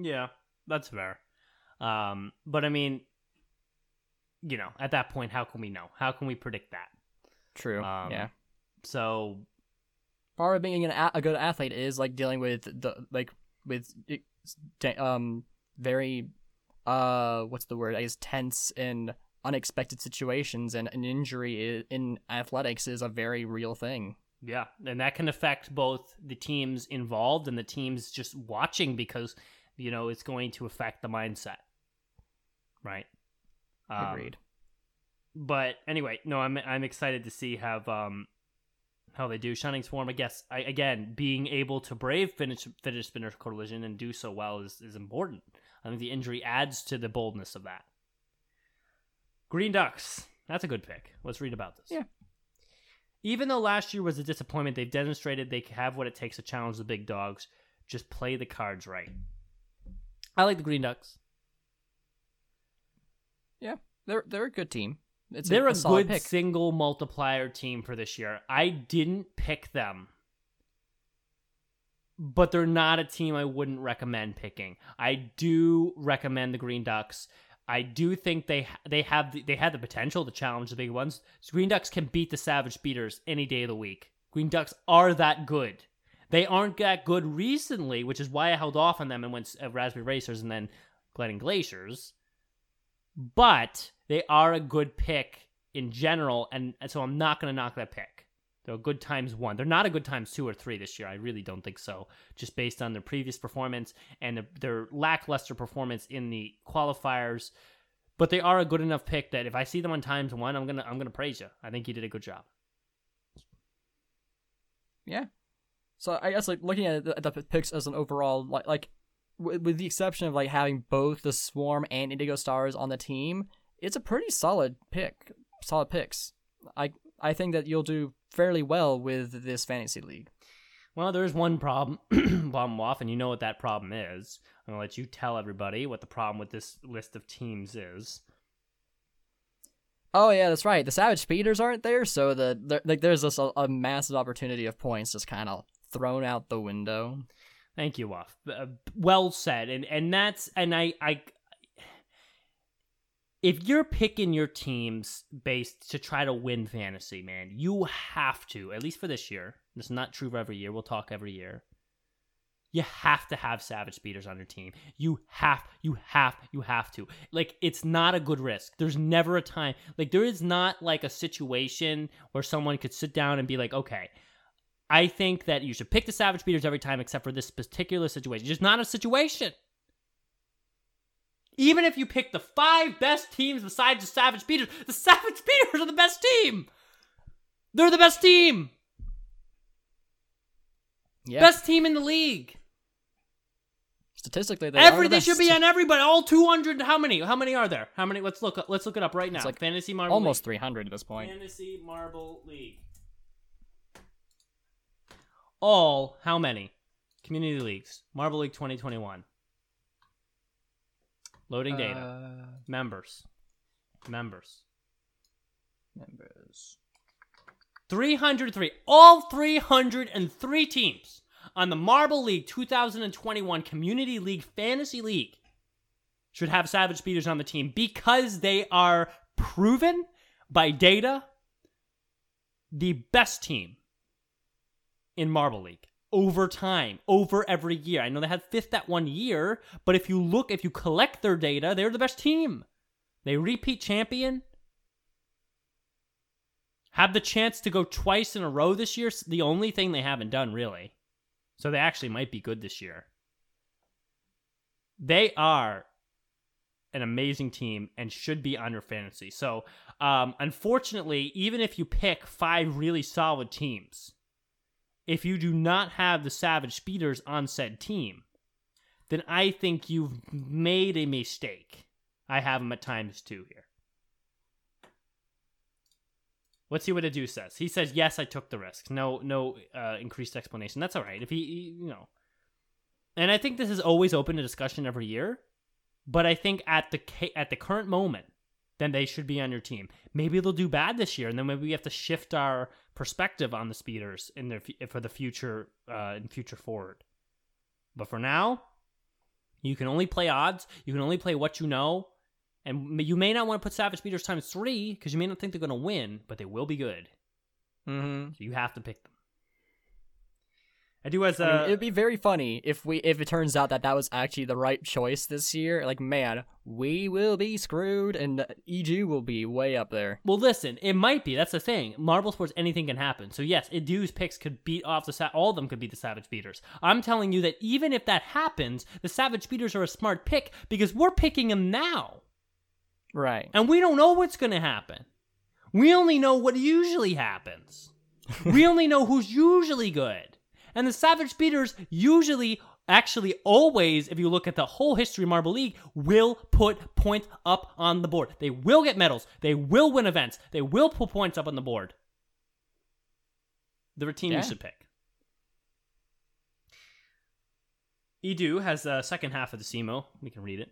Yeah, that's fair. Um, but I mean, you know, at that point, how can we know? How can we predict that? True. Um, yeah. So, part of being an a-, a good athlete is like dealing with the like with um very uh what's the word? I guess tense and unexpected situations, and an injury in athletics is a very real thing. Yeah, and that can affect both the teams involved and the teams just watching, because you know it's going to affect the mindset, right? Um, Agreed. But anyway, no, I'm I'm excited to see how um how they do. Shining Swarm, I guess, I, again, being able to brave finish finish spinner collision and do so well is, is important. I think the injury adds to the boldness of that. Green Ducks, that's a good pick. Let's read about this. Yeah. Even though last year was a disappointment, they've demonstrated they have what it takes to challenge the big dogs. Just play the cards right. I like the Green Ducks. Yeah, they're they're a good team. It's they're a, a, a good pick. Single multiplier team for this year. I didn't pick them, but they're not a team I wouldn't recommend picking. I do recommend the Green Ducks. I do think they they have the, they had the potential to challenge the big ones. Green Ducks can beat the Savage Speeders any day of the week. Green Ducks are that good. They aren't that good recently, which is why I held off on them and went uh, Raspberry Racers and then Gliding Glaciers. But they are a good pick in general, and so I'm not going to knock that pick. They're a good times one. They're not a good times two or three this year. I really don't think so, just based on their previous performance and their, their lackluster performance in the qualifiers. But they are a good enough pick that if I see them on times one, I'm gonna I'm gonna praise you. I think you did a good job. Yeah. So I guess like looking at the, at the picks as an overall, like like. with the exception of like having both the Swarm and Indigo Stars on the team, it's a pretty solid pick. Solid picks. I I think that you'll do fairly well with this fantasy league. Well, there's one problem, problem off, and you know what that problem is. I'm gonna let you tell everybody what the problem with this list of teams is. Oh yeah, that's right. The Savage Speeders aren't there, so the, the like there's just a, a massive opportunity of points just kind of thrown out the window. Thank you, Woff. Uh, well said. And and that's, and I, I, if you're picking your teams based to try to win fantasy, man, you have to, at least for this year, this is not true for every year, we'll talk every year, you have to have Savage Speeders on your team. You have, you have, you have to. Like, it's not a good risk. There's never a time, like, there is not, like, a situation where someone could sit down and be like, okay, I think that you should pick the Savage Speeders every time except for this particular situation. It's just not a situation. Even if you pick the five best teams besides the Savage Speeders, the Savage Speeders are the best team. They're the best team. Yep. Best team in the league. Statistically, they every, are the best. They should be on everybody. All two hundred. How many? How many are there? How many? Let's look. Let's look it up right now. It's like Fantasy Marble almost League. three hundred at this point. Fantasy Marble League. All how many? Community Leagues. Marble League twenty twenty-one. Loading data. Uh, members. Members. Members. three hundred three. All three hundred three teams on the Marble League two thousand twenty-one Community League Fantasy League should have Savage Speeders on the team because they are proven by data the best team in Marble League over time, over every year. I know they had fifth that one year, but if you look, if you collect their data, they're the best team. They repeat champion. Have the chance to go twice in a row this year. The only thing they haven't done, really. So they actually might be good this year. They are an amazing team and should be on your fantasy. So, um, unfortunately, even if you pick five really solid teams, if you do not have the Savage Speeders on said team, then I think you've made a mistake. I have them at times two here. Let's see what Edu says. He says, yes, I took the risk. No no uh, increased explanation. That's all right. If he, you know. And I think this is always open to discussion every year. But I think at the at the current moment, then they should be on your team. Maybe they'll do bad this year, and then maybe we have to shift our perspective on the Speeders in their for the future uh, in future forward. But for now, you can only play odds. You can only play what you know. And you may not want to put Savage Speeders times three because you may not think they're going to win, but they will be good. Mm-hmm. So you have to pick them. I do as a... I mean, it'd be very funny if we if it turns out that that was actually the right choice this year. Like, man, we will be screwed, and Edu will be way up there. Well, listen, it might be. That's the thing. Marble Sports, anything can happen. So yes, Edu's picks could beat off the Sa- all of them could beat the Savage Beaters. I'm telling you that even if that happens, the Savage Beaters are a smart pick because we're picking them now. Right. And we don't know what's going to happen. We only know what usually happens. We only know who's usually good. And the Savage Speeders usually, actually always, if you look at the whole history of Marble League, will put points up on the board. They will get medals. They will win events. They will put points up on the board. They're a team yeah. you should pick. Edu has the second half of the S E M O. We can read it.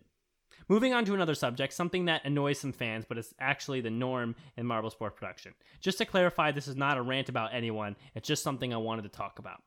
Moving on to another subject, something that annoys some fans, but is actually the norm in Marble Sport production. Just to clarify, this is not a rant about anyone. It's just something I wanted to talk about.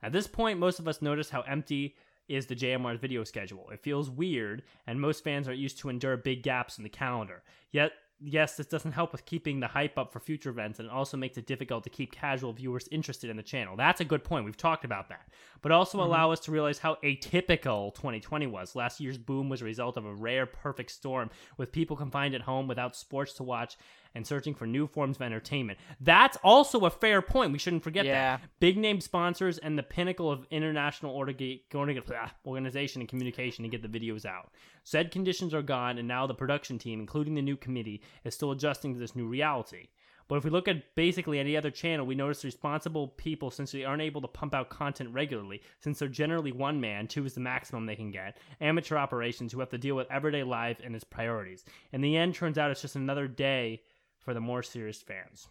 At this point, most of us notice how empty is the J M R video schedule. It feels weird, and most fans aren't used to endure big gaps in the calendar. Yet, yes, this doesn't help with keeping the hype up for future events, and it also makes it difficult to keep casual viewers interested in the channel. That's a good point. We've talked about that. But also mm-hmm. allow us to realize how atypical twenty twenty was. Last year's boom was a result of a rare perfect storm, with people confined at home without sports to watch and searching for new forms of entertainment. That's also a fair point. We shouldn't forget yeah. that. Big name sponsors and the pinnacle of international organization and communication to get the videos out. Said conditions are gone, and now the production team, including the new committee, is still adjusting to this new reality. But if we look at basically any other channel, we notice responsible people essentially aren't able to pump out content regularly, since they're generally one man, two is the maximum they can get, amateur operations who have to deal with everyday life and its priorities. In the end, turns out it's just another day for the more serious fans.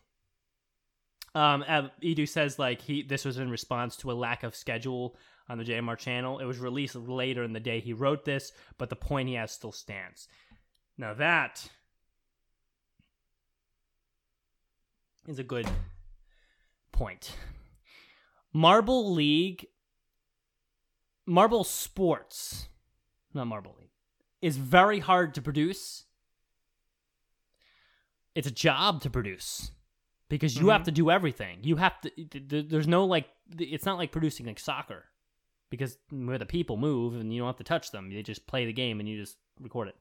Um, Edu says like he this was in response to a lack of schedule on the J M R channel. It was released later in the day he wrote this, but the point he has still stands. Now that is a good point. Marble League, Marble Sports, not Marble League, is very hard to produce. It's a job to produce because you mm-hmm. have to do everything. You have to, there's no like, it's not like producing like soccer because where the people move and you don't have to touch them. They just play the game and you just record it.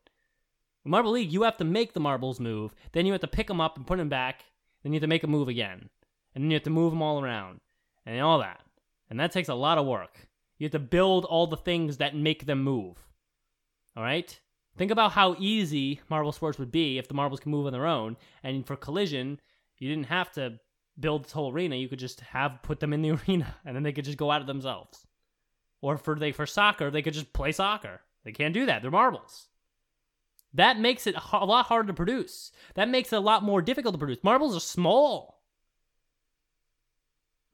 In Marble League, you have to make the marbles move. Then you have to pick them up and put them back. Then you have to make a move again. And then you have to move them all around and all that. And that takes a lot of work. You have to build all the things that make them move. All right? Think about how easy Marble Sports would be if the marbles could move on their own. And for Collision, you didn't have to build this whole arena. You could just have put them in the arena, and then they could just go at it themselves. Or for they for soccer, they could just play soccer. They can't do that. They're marbles. That makes it a lot harder to produce. That makes it a lot more difficult to produce. Marbles are small.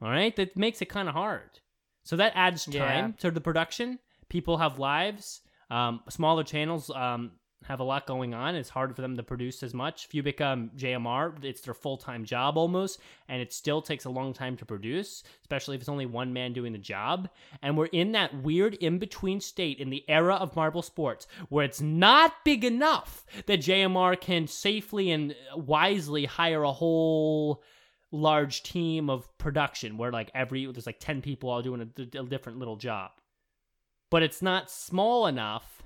All right? That makes it kind of hard. So that adds time yeah. to the production. People have lives. Um, smaller channels um, have a lot going on. It's hard for them to produce as much. If you become J M R, it's their full-time job almost, and it still takes a long time to produce, especially if it's only one man doing the job. And we're in that weird in-between state in the era of Marble Sports where it's not big enough that J M R can safely and wisely hire a whole large team of production where like every there's like ten people all doing a, a different little job, but it's not small enough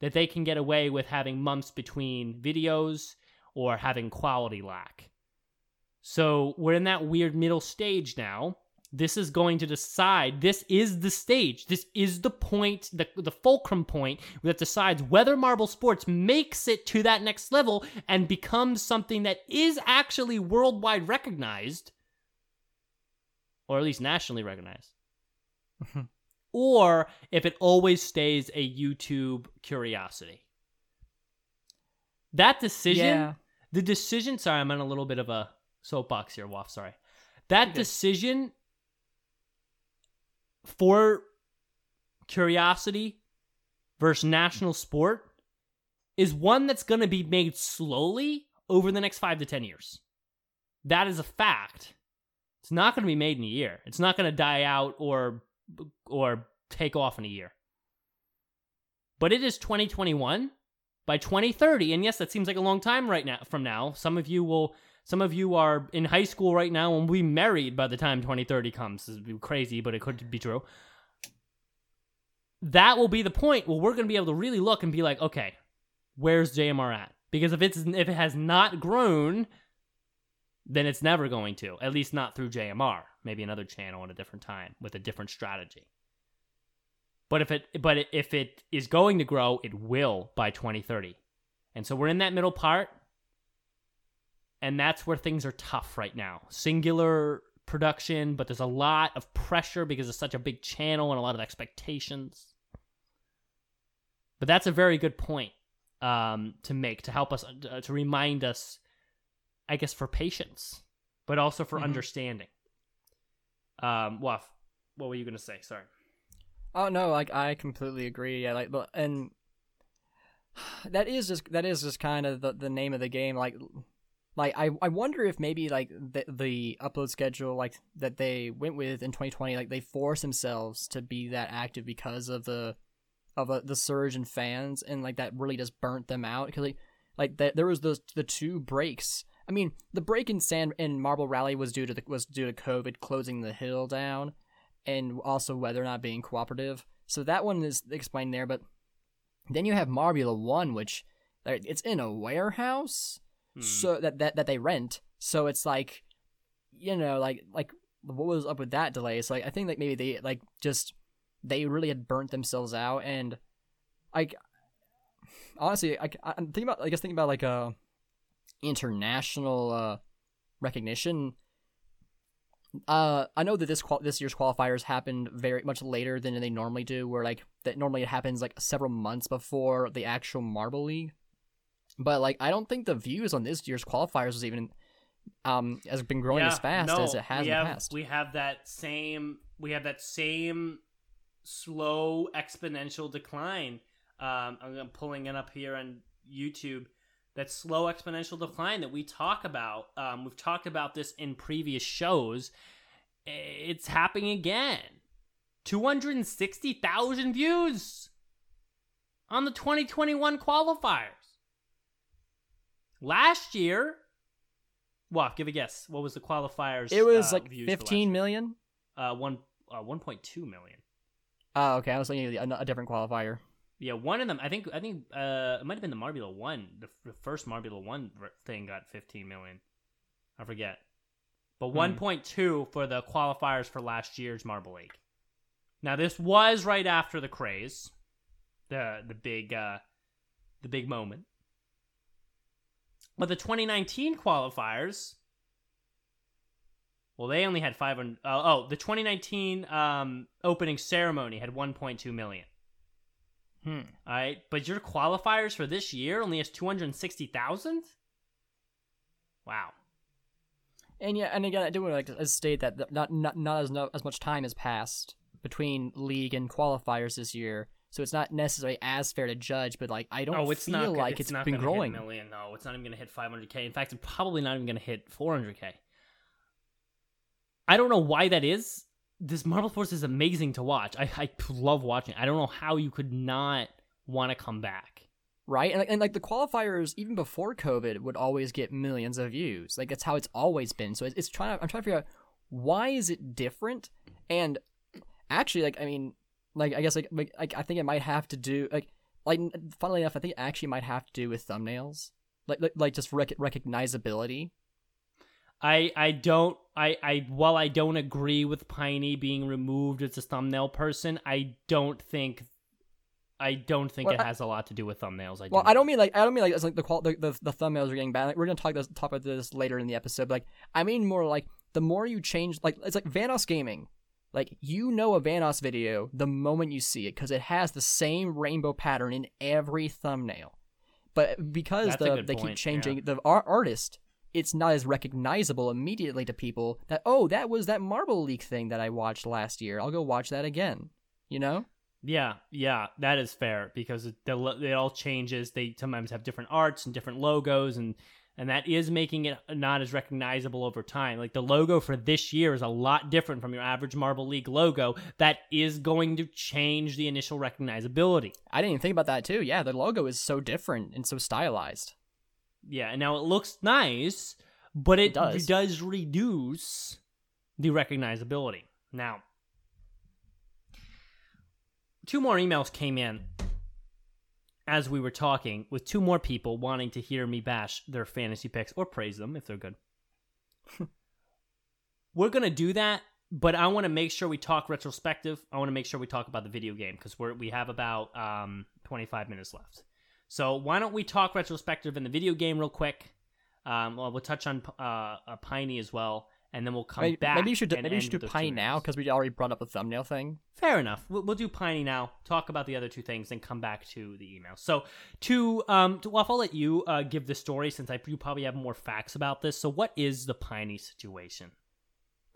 that they can get away with having months between videos or having quality lack. So we're in that weird middle stage now. This is going to decide, this is the stage, this is the point, the, the fulcrum point that decides whether Marble Sports makes it to that next level and becomes something that is actually worldwide recognized, or at least nationally recognized, or if it always stays a YouTube curiosity. That decision, yeah. the decision, sorry, I'm on a little bit of a soapbox here, Woff, sorry. That okay. decision... for curiosity versus national sport is one that's going to be made slowly over the next five to ten years. That is a fact. It's not going to be made in a year. It's not going to die out or or take off in a year. But it is twenty twenty-one. By twenty thirty, and yes, that seems like a long time right now. From now, some of you will. Some of you are in high school right now and will be married by the time twenty thirty comes. This would be crazy, but it could be true. That will be the point where we're going to be able to really look and be like, okay, where's J M R at? Because if it's if it has not grown, then it's never going to, at least not through J M R. Maybe another channel at a different time with a different strategy. But if it but if it is going to grow, it will by twenty thirty. And so we're in that middle part. And that's where things are tough right now. Singular production, but there's a lot of pressure because it's such a big channel and a lot of expectations. But that's a very good point um, to make, to help us, uh, to remind us, I guess, for patience, but also for mm-hmm. understanding. Um, Waf, what were you going to say? Sorry. Oh, no, like, I completely agree. Yeah, like, and that is just, that is just kind of the, the name of the game, like... Like, I, I wonder if maybe, like, the, the upload schedule, like, that they went with in twenty twenty, like, they forced themselves to be that active because of the of a, the surge in fans, and, like, that really just burnt them out. Because, like, like the, there was those, the two breaks. I mean, the break in Sand in Marble Rally was due to the, was due to COVID closing the hill down, and also weather not being cooperative. So that one is explained there. But then you have Marble One, which, like, it's in a warehouse. So that, that that they rent, so it's like, you know, like like what was up with that delay? So like, I think like maybe they like just they really had burnt themselves out, and like honestly, I, I'm thinking about I guess thinking about like a international uh, recognition. Uh, I know that this qual- this year's qualifiers happened very much later than they normally do, where like that normally it happens like several months before the actual Marble League. But, like, I don't think the views on this year's qualifiers was even, um, has been growing yeah, as fast no, as it has in have, the past. We have that same, we have that same slow exponential decline. Um, I'm pulling it up here on YouTube. That slow exponential decline that we talk about. Um, we've talked about this in previous shows. It's happening again. two hundred sixty thousand views on the twenty twenty-one qualifiers. Last year, wow, give a guess. What was the qualifiers? It was uh, like fifteen million. Uh, one, uh, one point two million. Oh, okay. I was thinking of a, a different qualifier. Yeah, one of them. I think. I think uh, it might have been the Marble One. The, the first Marble One thing got fifteen million. I forget, but hmm. one point two for the qualifiers for last year's Marble League. Now this was right after the craze, the the big, uh, the big moment. But the twenty nineteen qualifiers, well, they only had five hundred. Uh, oh, the twenty nineteen um, opening ceremony had one point two million. Hmm. All right, but your qualifiers for this year only has two hundred sixty thousand. Wow. And yeah, and again, I do want to like state that not not, not as no, as much time has passed between league and qualifiers this year, so it's not necessarily as fair to judge, but like I don't oh, it's feel not, like it's, it's not been growing. Hit a million, no, it's not even going to hit five hundred K. In fact, it's probably not even going to hit four hundred K. I don't know why that is. This Marble Sports is amazing to watch. I, I love watching it. I don't know how you could not want to come back. Right? And, and like the qualifiers, even before COVID, would always get millions of views. Like that's how it's always been. So it's, it's trying to, I'm trying to figure out why is it different? And actually, like, I mean, like, I guess, like, like I think it might have to do, like, like, funnily enough, I think it actually might have to do with thumbnails. Like, like, like just rec- recognizability. I, I don't, I, I, while I don't agree with Piney being removed as a thumbnail person, I don't think I don't think well, it has a lot to do with thumbnails. I well, do. I don't mean like I don't mean like it's like the, qual- the the the thumbnails are getting bad. Like, we're gonna talk this, talk about this later in the episode. But, like I mean more like the more you change, like it's like Vanoss Gaming. Like you know a Vanoss video the moment you see it because it has the same rainbow pattern in every thumbnail. But because That's the they point. keep changing yeah. the ar- artist, it's not as recognizable immediately to people that oh that was that Marble League thing that I watched last year. I'll go watch that again. You know. Yeah, yeah, that is fair because it, it all changes. They sometimes have different arts and different logos, and, and that is making it not as recognizable over time. Like the logo for this year is a lot different from your average Marble League logo. That is going to change the initial recognizability. I didn't even think about that too. Yeah, the logo is so different and so stylized. Yeah, and now it looks nice, but it, it does. does reduce the recognizability. Now, two more emails came in as we were talking with two more people wanting to hear me bash their fantasy picks or praise them if they're good. We're going to do that, but I want to make sure we talk retrospective. I want to make sure we talk about the video game because we're we have about um, twenty-five minutes left. So why don't we talk retrospective in the video game real quick? Um, well, we'll touch on uh, a Piney as well. And then we'll come maybe, back. Maybe you should do, maybe you should do Piney now because we already brought up the thumbnail thing. Fair enough. We'll, we'll do Piney now. Talk about the other two things, then come back to the email. So, to um, to Wolf, I'll let you uh, give the story since I you probably have more facts about this. So, what is the Piney situation?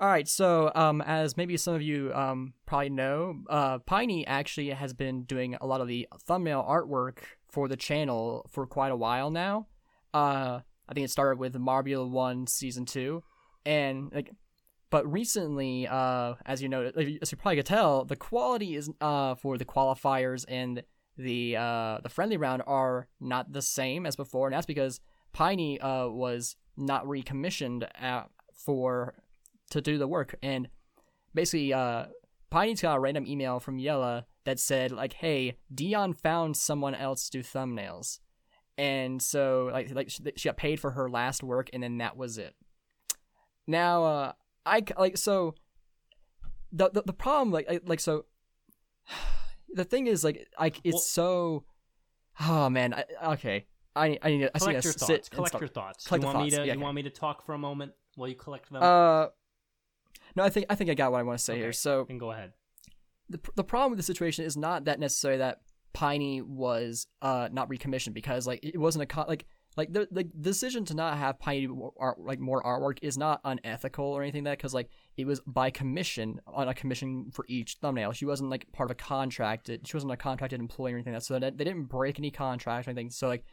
All right. So, um, as maybe some of you um probably know, uh, Piney actually has been doing a lot of the thumbnail artwork for the channel for quite a while now. Uh, I think it started with Marble One season two. And like, but recently, uh, as you know, as you probably could tell, the quality is uh for the qualifiers and the uh the friendly round are not the same as before, and that's because Piney uh was not recommissioned at, for to do the work, and basically uh Piney's got a random email from Yella that said like, hey, Dion found someone else to do thumbnails, and so like like she, she got paid for her last work, and then that was it. Now, uh, I like so. The, the the problem like like so. The thing is like I it's well, so. Oh man, I, okay. I I need to I collect need your to sit thoughts. Collect your thoughts. Collect you want thoughts. me to? Yeah, you okay. want me to talk for a moment while you collect them? Uh, no, I think I think I got what I want to say okay, here. So then go ahead. The the problem with the situation is not that necessarily that Piney was uh not recommissioned because like it wasn't a con- like. Like the, the decision to not have Piney art, like more artwork is not unethical or anything like that, because like it was by commission on a commission for each thumbnail. She wasn't like part of a contract. It, she wasn't a contracted employee or anything like that. So that, they didn't break any contract or anything. So like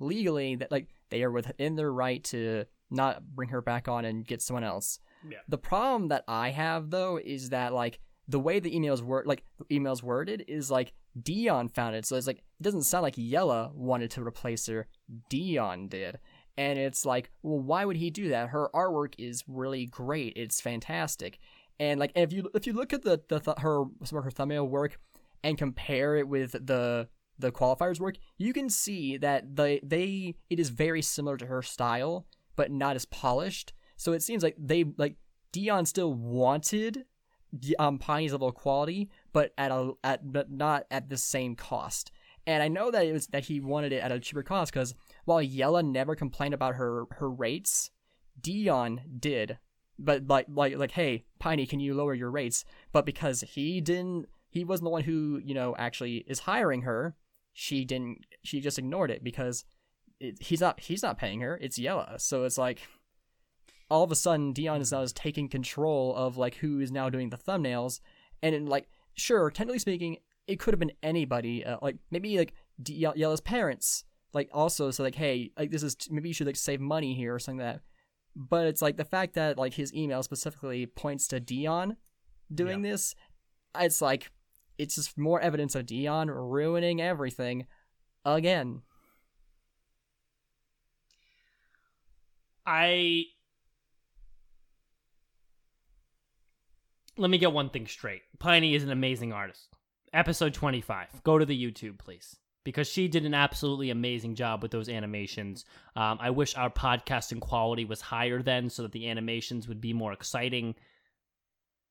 legally, that like they are within their right to not bring her back on and get someone else. Yeah. The problem that I have though is that like the way the emails were like emails worded is like. Dion found it, so it's like it doesn't sound like Yella wanted to replace her. Dion did, and it's like, well, why would he do that? Her artwork is really great; it's fantastic, and like if you if you look at the, the th- her some of her thumbnail work and compare it with the the qualifiers work, you can see that they they it is very similar to her style, but not as polished. So it seems like they like Dion still wanted um Piney's level of quality. But at a at but not at the same cost, and I know that it was that he wanted it at a cheaper cost because while Yella never complained about her, her rates, Dion did. But like like like hey, Piney, can you lower your rates? But because he didn't, he wasn't the one who you know actually is hiring her. She didn't. She just ignored it because it, he's not he's not paying her. It's Yella, so it's like all of a sudden Dion is now taking control of like who is now doing the thumbnails, and it, like. sure, technically speaking, it could have been anybody. Uh, like maybe like D- Yella's parents, like also said like, hey, like this is t- maybe you should like save money here or something like that. But it's like the fact that like his email specifically points to Dion doing yeah. this. It's like it's just more evidence of Dion ruining everything again. I. Let me get one thing straight. Piney is an amazing artist. Episode twenty-five. Go to the YouTube, please. Because she did an absolutely amazing job with those animations. Um, I wish our podcasting quality was higher then so that the animations would be more exciting.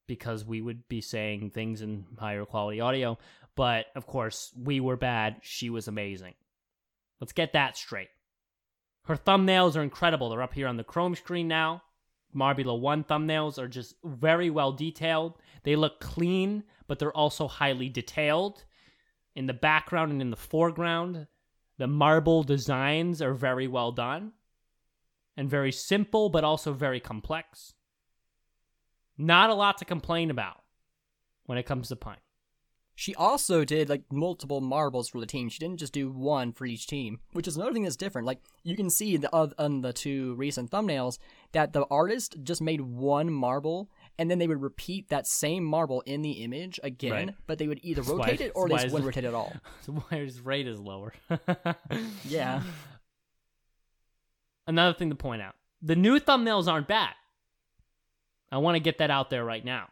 Because we would be saying things in higher quality audio. But, of course, we were bad. She was amazing. Let's get that straight. Her thumbnails are incredible. They're up here on the Chrome screen now. Marble One thumbnails are just very well detailed. They look clean, but they're also highly detailed. In the background and in the foreground, the marble designs are very well done. And very simple, but also very complex. Not a lot to complain about when it comes to Pine. She also did, like, multiple marbles for the team. She didn't just do one for each team, which is another thing that's different. Like, you can see in the, uh, on the two recent thumbnails that the artist just made one marble, and then they would repeat that same marble in the image again, right. But they would either rotate it or they just wouldn't rotate it at all. So why his rate is lower. Yeah. Another thing to point out. The new thumbnails aren't bad. I want to get that out there right now.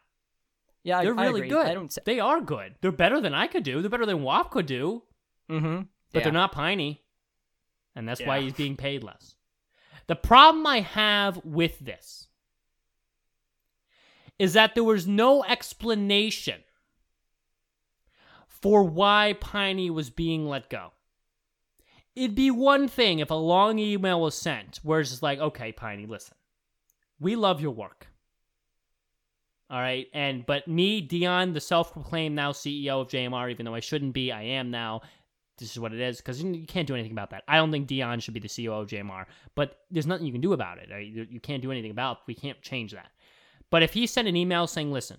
Yeah, they're I, really I agree. good. I don't say- they are good. They're better than I could do. They're better than W A P could do. Mm-hmm. But yeah. They're not Piney, and that's yeah. why he's being paid less. The problem I have with this is that there was no explanation for why Piney was being let go. It'd be one thing if a long email was sent where it's just like, okay, Piney, listen, we love your work. All right, and but me, Dion, the self-proclaimed now C E O of J M R, even though I shouldn't be, I am now. This is what it is, because you can't do anything about that. I don't think Dion should be the C E O of J M R, but there's nothing you can do about it. You can't do anything about it. We can't change that. But if he sent an email saying, listen,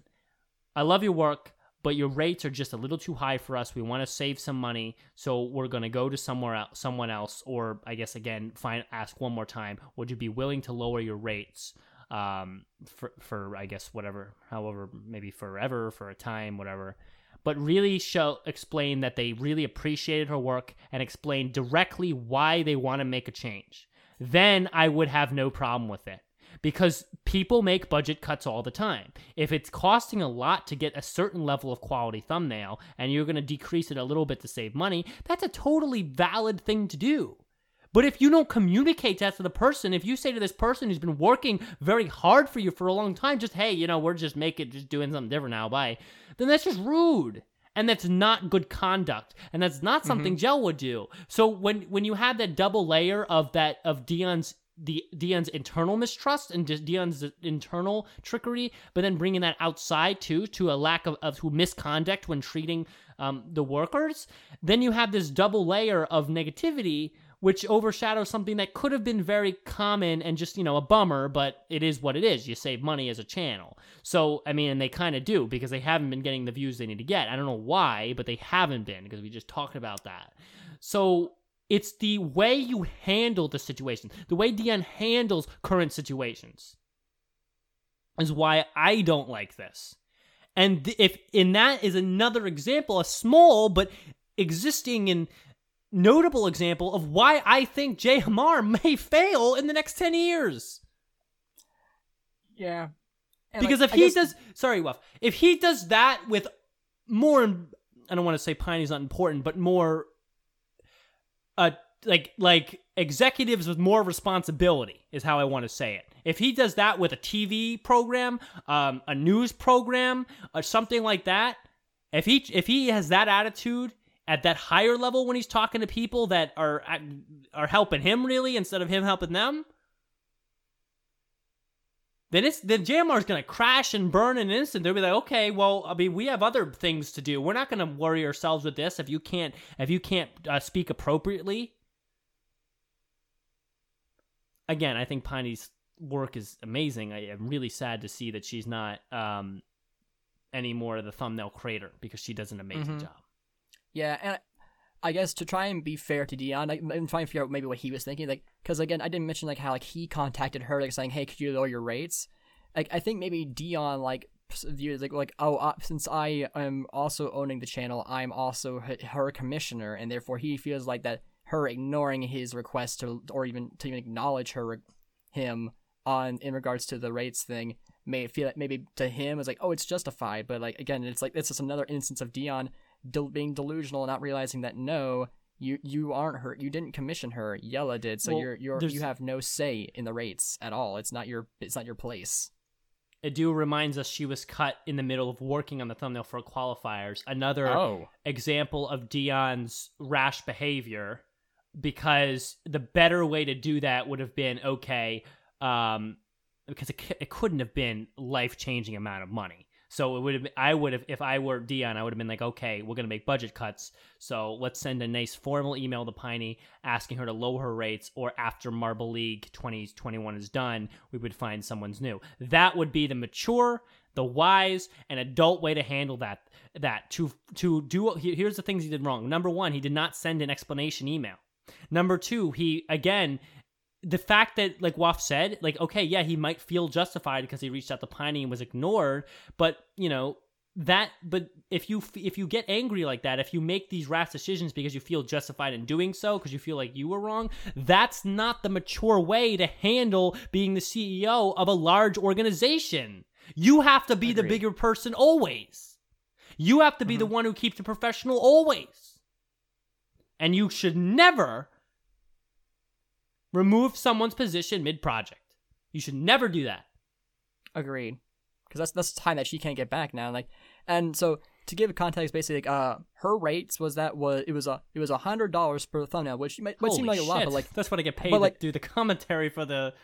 I love your work, but your rates are just a little too high for us. We want to save some money, so we're going to go to somewhere else, someone else, or I guess, again, find, ask one more time, would you be willing to lower your rates? Um, for, for, I guess, whatever, however, maybe forever, for a time, whatever, but really show, explain that they really appreciated her work and explain directly why they want to make a change. Then I would have no problem with it because people make budget cuts all the time. If it's costing a lot to get a certain level of quality thumbnail and you're going to decrease it a little bit to save money, that's a totally valid thing to do. But if you don't communicate that to the person, if you say to this person who's been working very hard for you for a long time, just, hey, you know, we're just making, just doing something different now, bye. Then that's just rude. And that's not good conduct. And that's not something mm-hmm. Jell would do. So when, when you have that double layer of that, of Dion's, the Dion's internal mistrust and Dion's internal trickery, but then bringing that outside too, to a lack of, of misconduct when treating um, the workers, then you have this double layer of negativity which overshadows something that could have been very common and just, you know, a bummer, but it is what it is. You save money as a channel. So, I mean, and they kind of do because they haven't been getting the views they need to get. I don't know why, but they haven't been because we just talked about that. So it's the way you handle the situation, the way Dion handles current situations is why I don't like this. And if in that is another example, a small but existing in notable example of why I think J M R may fail in the next ten years. Yeah. And because like, if I he guess... does... Sorry, Wuff. If he does that with more... I don't want to say Piney's not important, but more... uh, like like executives with more responsibility is how I want to say it. If he does that with a T V program, um, a news program, or something like that, if he if he has that attitude... at that higher level when he's talking to people that are are helping him really instead of him helping them, then it's then J M R's going to crash and burn in an instant. They'll be like, okay, well, I mean, we have other things to do. We're not going to worry ourselves with this if you can't if you can't uh, speak appropriately. Again, I think Piney's work is amazing. I am really sad to see that she's not um, any more of the thumbnail creator because she does an amazing mm-hmm. job. Yeah, and I guess to try and be fair to Dion, like, I'm trying to figure out maybe what he was thinking, like, because again, I didn't mention like how like he contacted her, like saying, "Hey, could you lower your rates?" Like, I think maybe Dion like viewed like like oh, uh, since I am also owning the channel, I'm also her commissioner, and therefore he feels like that her ignoring his request to or even to even acknowledge her him on in regards to the rates thing may feel like maybe to him is like, oh, it's justified, but like again, it's like it's just another instance of Dion del- being delusional and not realizing that no, you you aren't her, you didn't commission her, Yella did, so well, you're you're there's... you have no say in the rates at all. It's not your it's not your place. Edu reminds us she was cut in the middle of working on the thumbnail for qualifiers. Another oh. example of Dion's rash behavior, because the better way to do that would have been okay. Um, because it, it couldn't have been life-changing amount of money. So it would have, I would have, if I were Dion, I would have been like, okay, we're going to make budget cuts. So let's send a nice formal email to Piney asking her to lower her rates, or after Marble League twenty twenty-one is done, we would find someone's new. That would be the mature, the wise, and adult way to handle that. That to to do, here's the things he did wrong. Number one, he did not send an explanation email. Number two, he, again, the fact that, like Woff said, like, okay, yeah, he might feel justified because he reached out to Piney and was ignored, but, you know, that, but if you if you get angry like that, if you make these rash decisions because you feel justified in doing so, because you feel like you were wrong, that's not the mature way to handle being the C E O of a large organization. You have to be Agreed. the bigger person always. You have to be mm-hmm. the one who keeps the professional always. And you should never remove someone's position mid-project. You should never do that. Agreed. Because that's that's time that she can't get back now. Like, and so to give context, basically, like, uh, her rates was that was it was a it was a hundred dollars per thumbnail, which might which seemed like shit. a lot, but like that's what I get paid to like, do the commentary for the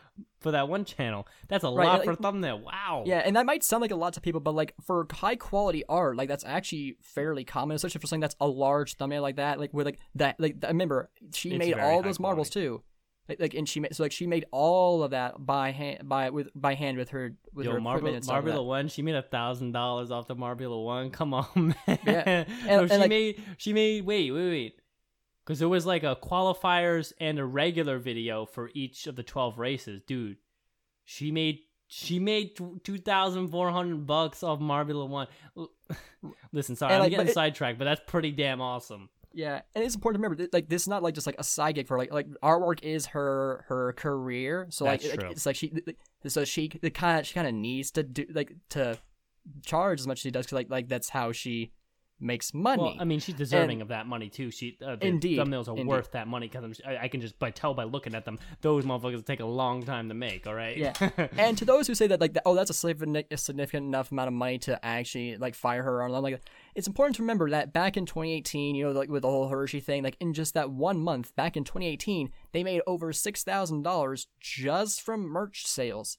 for that one channel. That's a right, lot like, for a thumbnail. Wow. Yeah, and that might sound like a lot to people, but like for high quality art, like that's actually fairly common, especially for something that's a large thumbnail like that. Like with like that, like I remember she it's made all those marbles quality. too. Like, like and she made so like she made all of that by hand by with by hand with her with Yo, her Marble, equipment and stuff Marble like One. She made a thousand dollars off the Marble One. Come on, man. Yeah. And, no, and she like, made she made wait wait wait because there was like a qualifiers and a regular video for each of the twelve races, dude. She made she made two thousand four hundred bucks off Marble One. Listen, sorry, and I'm like, getting sidetracked, but that's pretty damn awesome. Yeah, and it's important to remember, like, this is not like just like a side gig for like like artwork is her her career. So like it, it's like she so she the kind of, she kind of needs to do like to charge as much as she does, cause like like that's how she makes money. Well, I mean, she's deserving and, of that money too. She uh, the indeed, thumbnails are indeed. worth that money because I, I can just by tell by looking at them, those motherfuckers take a long time to make. All right. Yeah. And to those who say that like that, oh, that's a significant enough amount of money to actually like fire her on, like, it's important to remember that back in twenty eighteen, you know, like with the whole Hershey thing, like in just that one month back in twenty eighteen, they made over six thousand dollars just from merch sales.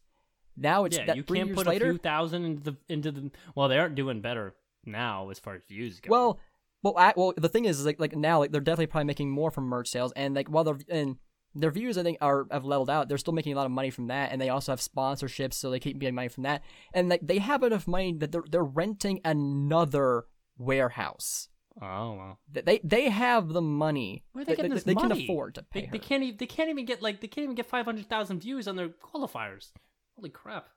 Now it's yeah, that you three can't years put later, a few thousand into the into the well, they aren't doing better now as far as views go. Well, well, I, well, the thing is, is like, like now, like they're definitely probably making more from merch sales, and like while they're and their views, I think, are have leveled out. They're still making a lot of money from that, and they also have sponsorships, so they keep getting money from that, and like they have enough money that they're they're renting another warehouse. Oh wow! They they have the money. Where are they getting they, this they, money? They can afford to pay. They, her. they can't even. They can't even get like they can't even get five hundred thousand views on their qualifiers. Holy crap!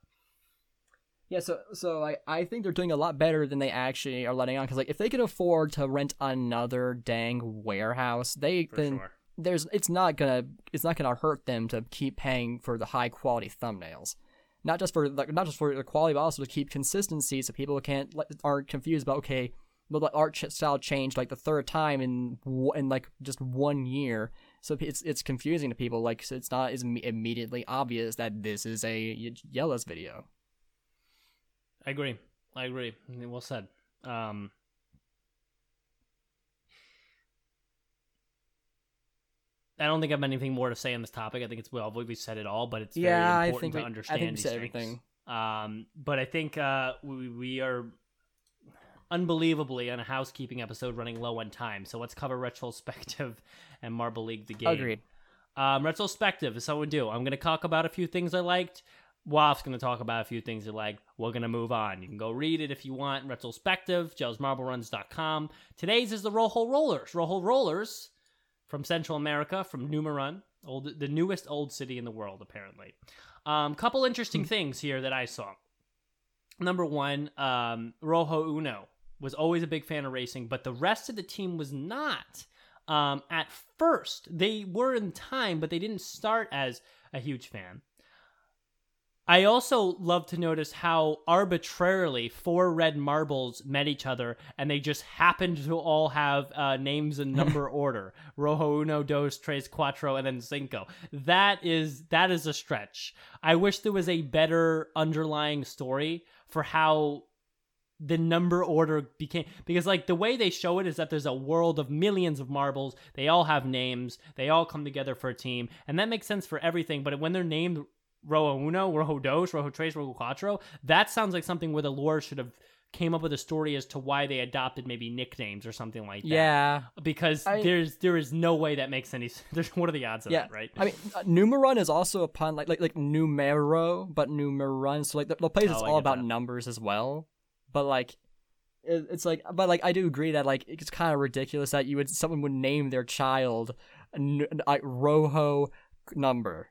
Yeah, so so I, I think they're doing a lot better than they actually are letting on, because like if they could afford to rent another dang warehouse, they for then sure. there's it's not gonna it's not gonna hurt them to keep paying for the high quality thumbnails, not just for like not just for the quality, but also to keep consistency so people can't aren't confused about okay, but like art style changed like the third time in in like just one year, so it's it's confusing to people, like so it's not as immediately obvious that this is a Yella's video. I agree. I agree. Well said. Um, I don't think I have anything more to say on this topic. I think it's well, we've said it all, but it's very yeah, important I think to we, understand I think these said things. Everything. Um, but I think uh, we, we are unbelievably on a housekeeping episode running low on time. So let's cover retrospective and Marble League the game. Agreed. Um, retrospective is how we do. I'm going to talk about a few things I liked. Waf's going to talk about a few things that, like, we're going to move on. You can go read it if you want. Retrospective, gels marble runs dot com. Today's is the Rojo Rollers. Rojo Rollers from Central America, from Numeron, old, the newest old city in the world, apparently. Um, couple interesting things here that I saw. Number one, um, Rojo Uno was always a big fan of racing, but the rest of the team was not. Um, at first, they were in time, but they didn't start as a huge fan. I also love to notice how arbitrarily four red marbles met each other, and they just happened to all have uh, names in number order: Rojo Uno, Dos, Tres, Cuatro, and then Cinco. That is that is a stretch. I wish there was a better underlying story for how the number order became, because like the way they show it is that there's a world of millions of marbles. They all have names. They all come together for a team, and that makes sense for everything. But when they're named Rojo Uno, Rojo Dos, Rojo Tres, Rojo Quattro, that sounds like something where the lore should have came up with a story as to why they adopted maybe nicknames or something like that. Yeah. Because I, there's there is no way that makes any sense. What are the odds of yeah. that, right? I mean, uh, Numeron is also a pun, like, like, like Numero, but Numeron. So, like, the, the place oh, is I all about that. numbers as well. But, like, it, it's like, but, like, I do agree that, like, it's kind of ridiculous that you would, someone would name their child a, a, a Rojo number.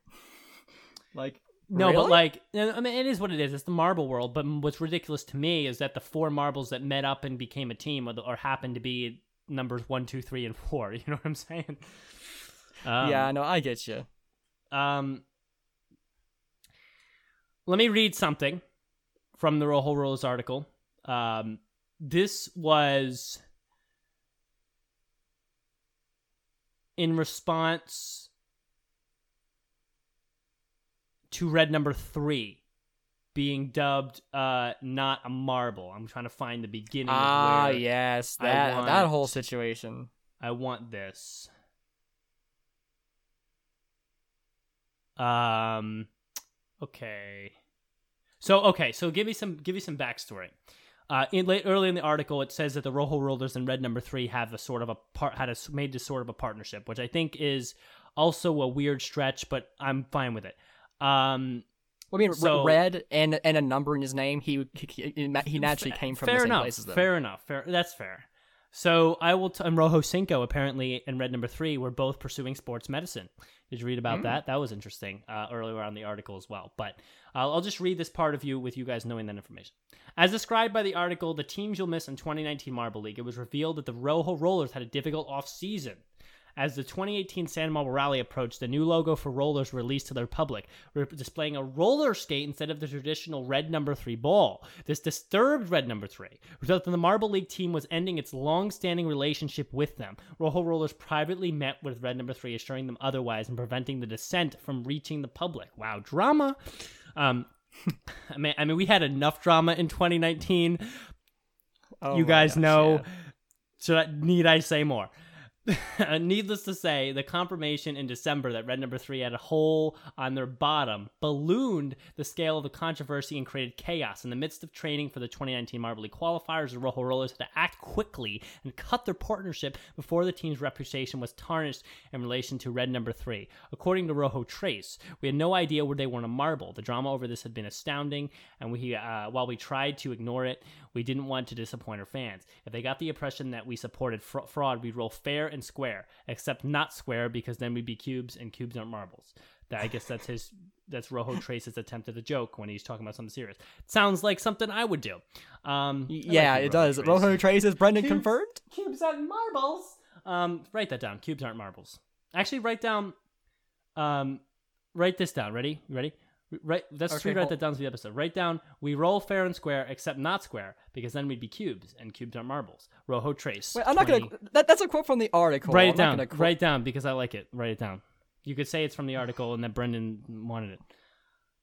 Like, no, really? But like, I mean, it is what it is. It's the marble world. But what's ridiculous to me is that the four marbles that met up and became a team, or, or happened to be numbers one, two, three, and four. You know what I'm saying? Um, yeah, no, I get you. Um, let me read something from the Rojo Rollers article. Um, this was in response to Red Number Three being dubbed uh, not a marble. I'm trying to find the beginning. Ah, of yes, that want, that whole situation. I want this. Um, okay. So okay, so give me some give me some backstory. Uh, in late early in the article, it says that the Rojo Rollers and Red Number Three have a sort of a part had a made this sort of a partnership, which I think is also a weird stretch, but I'm fine with it. Um, well, I mean, so, red and and a number in his name. He he, he naturally fair, came from fair the same enough, place as them. Fair enough. Fair. That's fair. So I will. T- and Rojo Cinco apparently and Red Number Three were both pursuing sports medicine. Did you read about mm. that? That was interesting uh, earlier on the article as well. But uh, I'll just read this part of you with you guys knowing that information. As described by the article, the teams you'll miss in twenty nineteen Marble League. It was revealed that the Rojo Rollers had a difficult off season. As the twenty eighteen San Marble Rally approached, the new logo for Rollers released to the public, displaying a roller skate instead of the traditional Red Number three ball. This disturbed Red Number three, resulting in the Marble League team was ending its long-standing relationship with them. Rojo Rollers privately met with Red Number three, assuring them otherwise and preventing the dissent from reaching the public. Wow, drama! Um, I mean, I mean, we had enough drama in twenty nineteen. Oh, you guys gosh, know. Yeah. So need I say more? Needless to say, the confirmation in December that Red Number Three had a hole on their bottom ballooned the scale of the controversy and created chaos. In the midst of training for the twenty nineteen Marble League qualifiers, the Rojo Rollers had to act quickly and cut their partnership before the team's reputation was tarnished in relation to Red Number Three. According to Rojo Trace, we had no idea where they were in a marble. The drama over this had been astounding, and we, uh, while we tried to ignore it, we didn't want to disappoint our fans. If they got the impression that we supported fr- fraud, we'd roll fair and square, except not square, because then we'd be cubes and cubes aren't marbles. That I guess that's his that's Rojo Trace's attempt at a joke when he's talking about something serious. Sounds like something I would do. Um, yeah, like it Rojo does. Trace. Rojo Trace is Brendan cubes, confirmed? Cubes aren't marbles. Um, write that down. Cubes aren't marbles. Actually, write down. Um, write this down. Ready? You ready? Right, that's okay, true. Write that down to the episode. Write down, we roll fair and square, except not square, because then we'd be cubes, and cubes aren't marbles. Rojo Trace. Wait, I'm not twenty... gonna. That, that's a quote from the article. Write it I'm down. Not gonna... Write it down because I like it. Write it down. You could say it's from the article and that Brendan wanted it.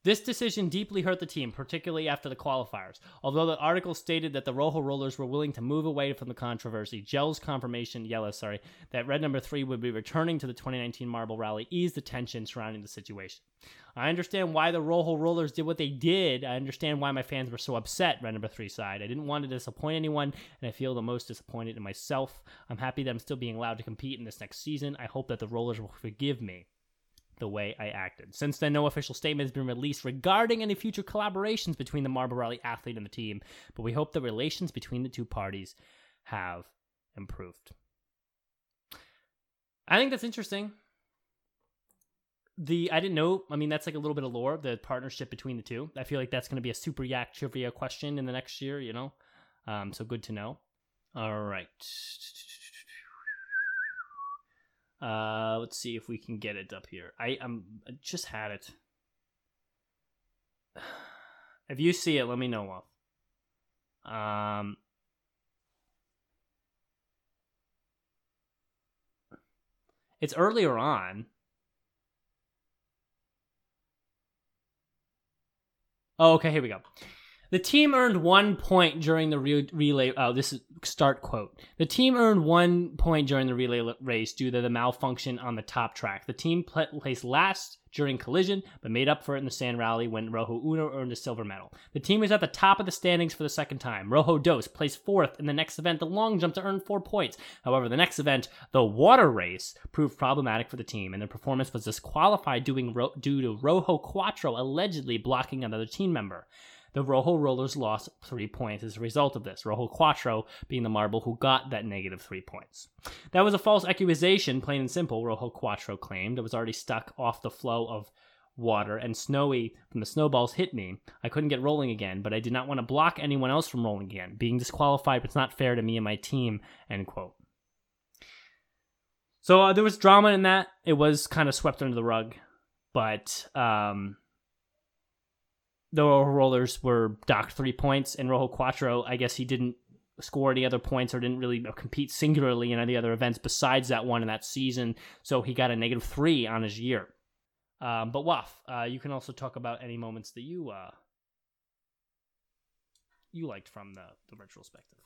This decision deeply hurt the team, particularly after the qualifiers. Although the article stated that the Rojo Rollers were willing to move away from the controversy, Gel's confirmation, Yella, sorry, that Red Number Three would be returning to the twenty nineteen Marble Rally eased the tension surrounding the situation. I understand why the Rojo Rollers did what they did. I understand why my fans were so upset, Red Number Three side. I didn't want to disappoint anyone, and I feel the most disappointed in myself. I'm happy that I'm still being allowed to compete in this next season. I hope that the Rollers will forgive me. the way I acted. Since then, no official statement has been released regarding any future collaborations between the Marble Rally athlete and the team, but we hope the relations between the two parties have improved. I think that's interesting. The I didn't know, I mean, that's like a little bit of lore, the partnership between the two. I feel like that's going to be a Super Yak trivia question in the next year, you know? Um, so good to know. All right. Uh, let's see if we can get it up here. I, um, I just had it. If you see it, let me know. Um, it's earlier on. Oh, okay, here we go. The team earned one point during the re- relay. Oh, this is start quote. The team earned one point during the relay l- race due to the malfunction on the top track. The team pl- placed last during collision, but made up for it in the sand rally when Rojo Uno earned a silver medal. The team was at the top of the standings for the second time. Rojo Dos placed fourth in the next event, the long jump, to earn four points. However, the next event, the water race, proved problematic for the team, and their performance was disqualified due to Rojo Quattro allegedly blocking another team member. The Rojo Rollers lost three points as a result of this, Rojo Quattro being the marble who got that negative three points. That was a false accusation, plain and simple, Rojo Quattro claimed. It was already stuck off the flow of water, and Snowy from the snowballs hit me. I couldn't get rolling again, but I did not want to block anyone else from rolling again. Being disqualified was not fair to me and my team, end quote. So uh, there was drama in that. It was kind of swept under the rug, but... um The Rojo Rollers were docked three points, and Rojo Quattro, I guess he didn't score any other points or didn't really compete singularly in any other events besides that one in that season, so he got a negative three on his year. Um, but Waf, uh, you can also talk about any moments that you uh, you liked from the, the retrospective.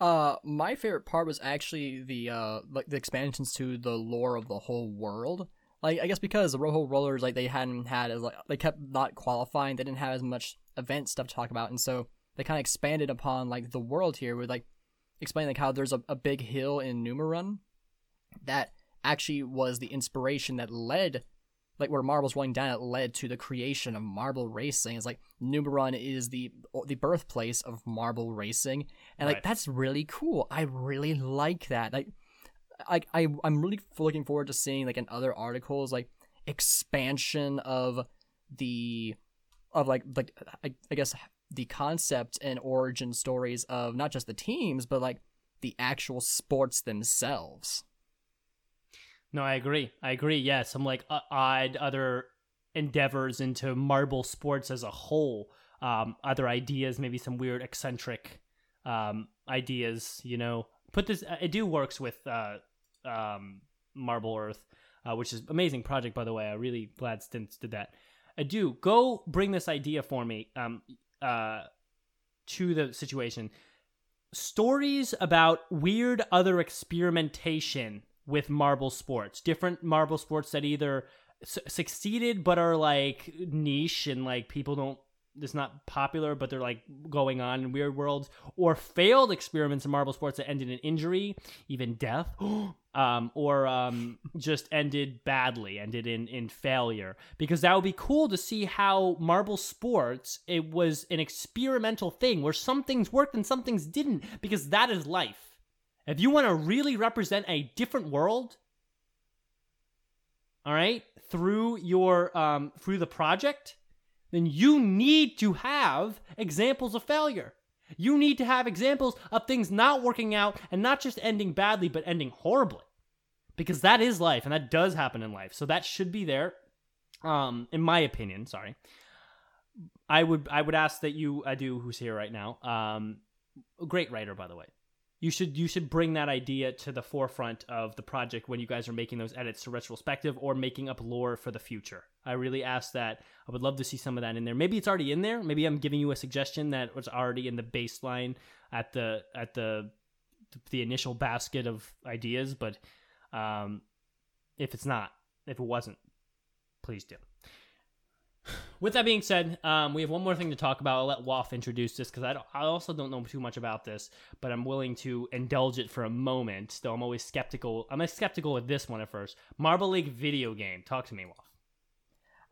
Uh, my favorite part was actually the uh, like the expansions to the lore of the whole world. Like, I guess because the Rojo Rollers, like, they hadn't had, as, like, they kept not qualifying, they didn't have as much event stuff to talk about, and so they kind of expanded upon, like, the world here with, like, explaining, like, how there's a, a big hill in Numeron that actually was the inspiration that led, like, where Marble's rolling down, it led to the creation of Marble Racing. It's, like, Numeron is the the birthplace of Marble Racing, and, like, right. That's really cool. I really like that. Like, I, I, I'm really looking forward to seeing, like, in other articles, like, expansion of the, of, like, like I, I guess the concept and origin stories of not just the teams, but, like, the actual sports themselves. No, I agree. I agree, yeah. Some, like, uh, odd other endeavors into marble sports as a whole. Um, other ideas, maybe some weird eccentric um, ideas, you know. Put this. Edu works with uh, um, Marble Earth, uh, which is an amazing project, by the way. I'm really glad Stints did that. Edu, go bring this idea for me um, uh, to the situation. Stories about weird other experimentation with marble sports, different marble sports that either su- succeeded but are like niche and like people don't. It's not popular, but they're like going on in weird worlds, or failed experiments in marble sports that ended in injury, even death, um, or um, just ended badly, ended in, in failure. Because that would be cool to see how marble sports, it was an experimental thing where some things worked and some things didn't, because that is life. If you want to really represent a different world, all right, through your um, through the project, then you need to have examples of failure. You need to have examples of things not working out and not just ending badly, but ending horribly. Because that is life, and that does happen in life. So that should be there, um, in my opinion. Sorry. I would I would ask that you, Edu, who's here right now, um, a great writer, by the way. You should you should bring that idea to the forefront of the project when you guys are making those edits to retrospective or making up lore for the future. I really ask that. I would love to see some of that in there. Maybe it's already in there. Maybe I'm giving you a suggestion that was already in the baseline at the at the the initial basket of ideas. But um, if it's not, if it wasn't, please do. With that being said, um, we have one more thing to talk about. I'll let Waf introduce this because I, I also don't know too much about this, but I'm willing to indulge it for a moment, though I'm always skeptical. I'm skeptical with this one at first. Marble League video game. Talk to me, Waf.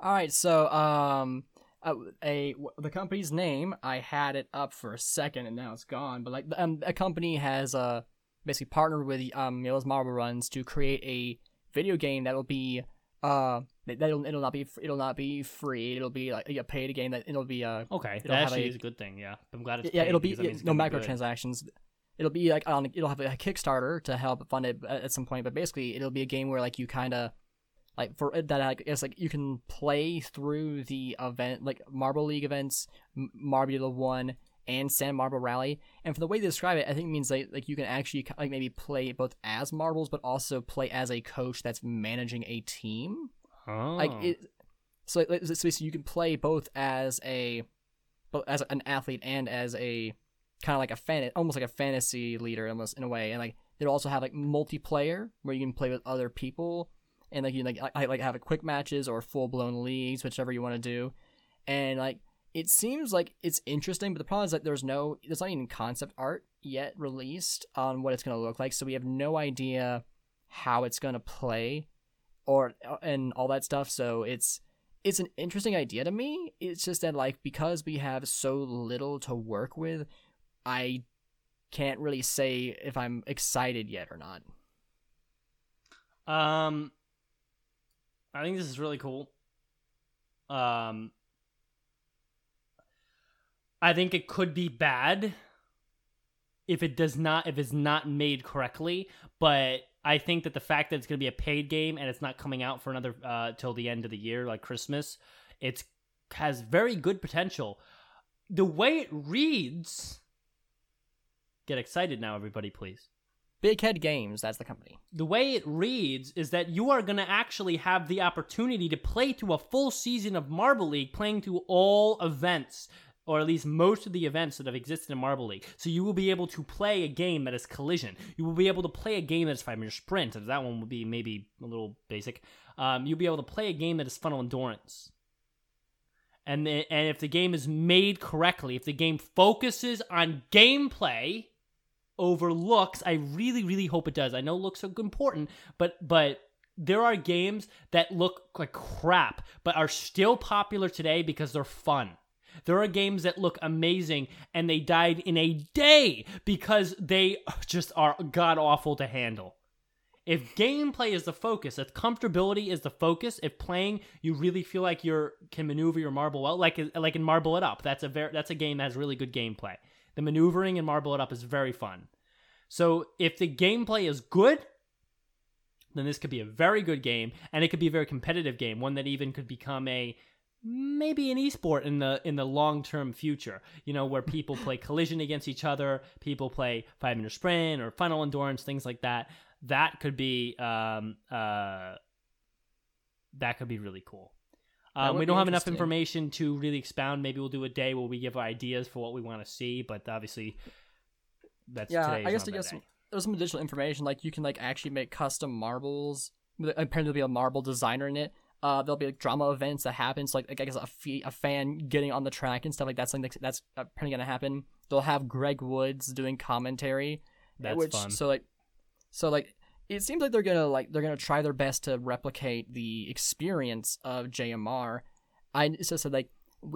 All right, so um, a, a the company's name, I had it up for a second and now it's gone. But like, um, a company has uh basically partnered with um Yellow's Marble Runs to create a video game that'll be uh that'll it'll not be it'll not be free. It'll be like a paid game that it'll be uh okay. That actually a, is a good thing. Yeah, I'm glad it's yeah. Paid it'll be it, no microtransactions. Good. It'll be like on. It'll have a Kickstarter to help fund it at some point. But basically, it'll be a game where like you kind of. Like for that, I guess like you can play through the event, like Marble League events, Marble One, and San Marble Rally. And for the way they describe it, I think it means like like you can actually like maybe play both as marbles, but also play as a coach that's managing a team. Oh. Like it, so like, so you can play both as a, as an athlete and as a kind of like a fan, almost like a fantasy leader, almost in a way. And like they'll also have like multiplayer where you can play with other people. And like you like I like have a quick matches or full blown leagues, whichever you want to do, and like it seems like it's interesting, but the problem is that there's no there's not even concept art yet released on what it's gonna look like, so we have no idea how it's gonna play, or and all that stuff. So it's it's an interesting idea to me. It's just that like because we have so little to work with, I can't really say if I'm excited yet or not. Um. I think this is really cool. Um, I think it could be bad if it does not, if it's not made correctly. But I think that the fact that it's going to be a paid game and it's not coming out for another uh, till the end of the year, like Christmas, it has very good potential. The way it reads, get excited now, everybody, please. Big Head Games, that's the company. The way it reads is that you are going to actually have the opportunity to play through a full season of Marble League, playing through all events, or at least most of the events that have existed in Marble League. So you will be able to play a game that is collision. You will be able to play a game that is five-minute sprint, and that one will be maybe a little basic. Um, you'll be able to play a game that is funnel endurance. And, the, and if the game is made correctly, if the game focuses on gameplay... overlooks. I really, really hope it does. I know looks are important, but but there are games that look like crap, but are still popular today because they're fun. There are games that look amazing, and they died in a day because they just are god-awful to handle. If gameplay is the focus, if comfortability is the focus, if playing, you really feel like you can maneuver your marble well, like, like in Marble It Up, that's a very, that's a game that has really good gameplay. The maneuvering and Marble It Up is very fun. So if the gameplay is good, then this could be a very good game, and it could be a very competitive game, one that even could become a maybe an esport in the in the long-term future, you know, where people play collision against each other, people play five-minute sprint or funnel endurance, things like that. That could be um, uh, that could be really cool. Um, we don't have enough information to really expound. Maybe we'll do a day where we give ideas for what we want to see, but obviously that's yeah. Today I guess I guess some, there's some additional information. Like you can like actually make custom marbles. Apparently there'll be a marble designer in it. Uh, there'll be like drama events that happen. So like, like I guess a, fee, a fan getting on the track and stuff like that. Something that's, that's apparently gonna happen. They'll have Greg Woods doing commentary. That's which, fun. So like, so like. It seems like they're gonna like they're gonna try their best to replicate the experience of J M R. I so, so like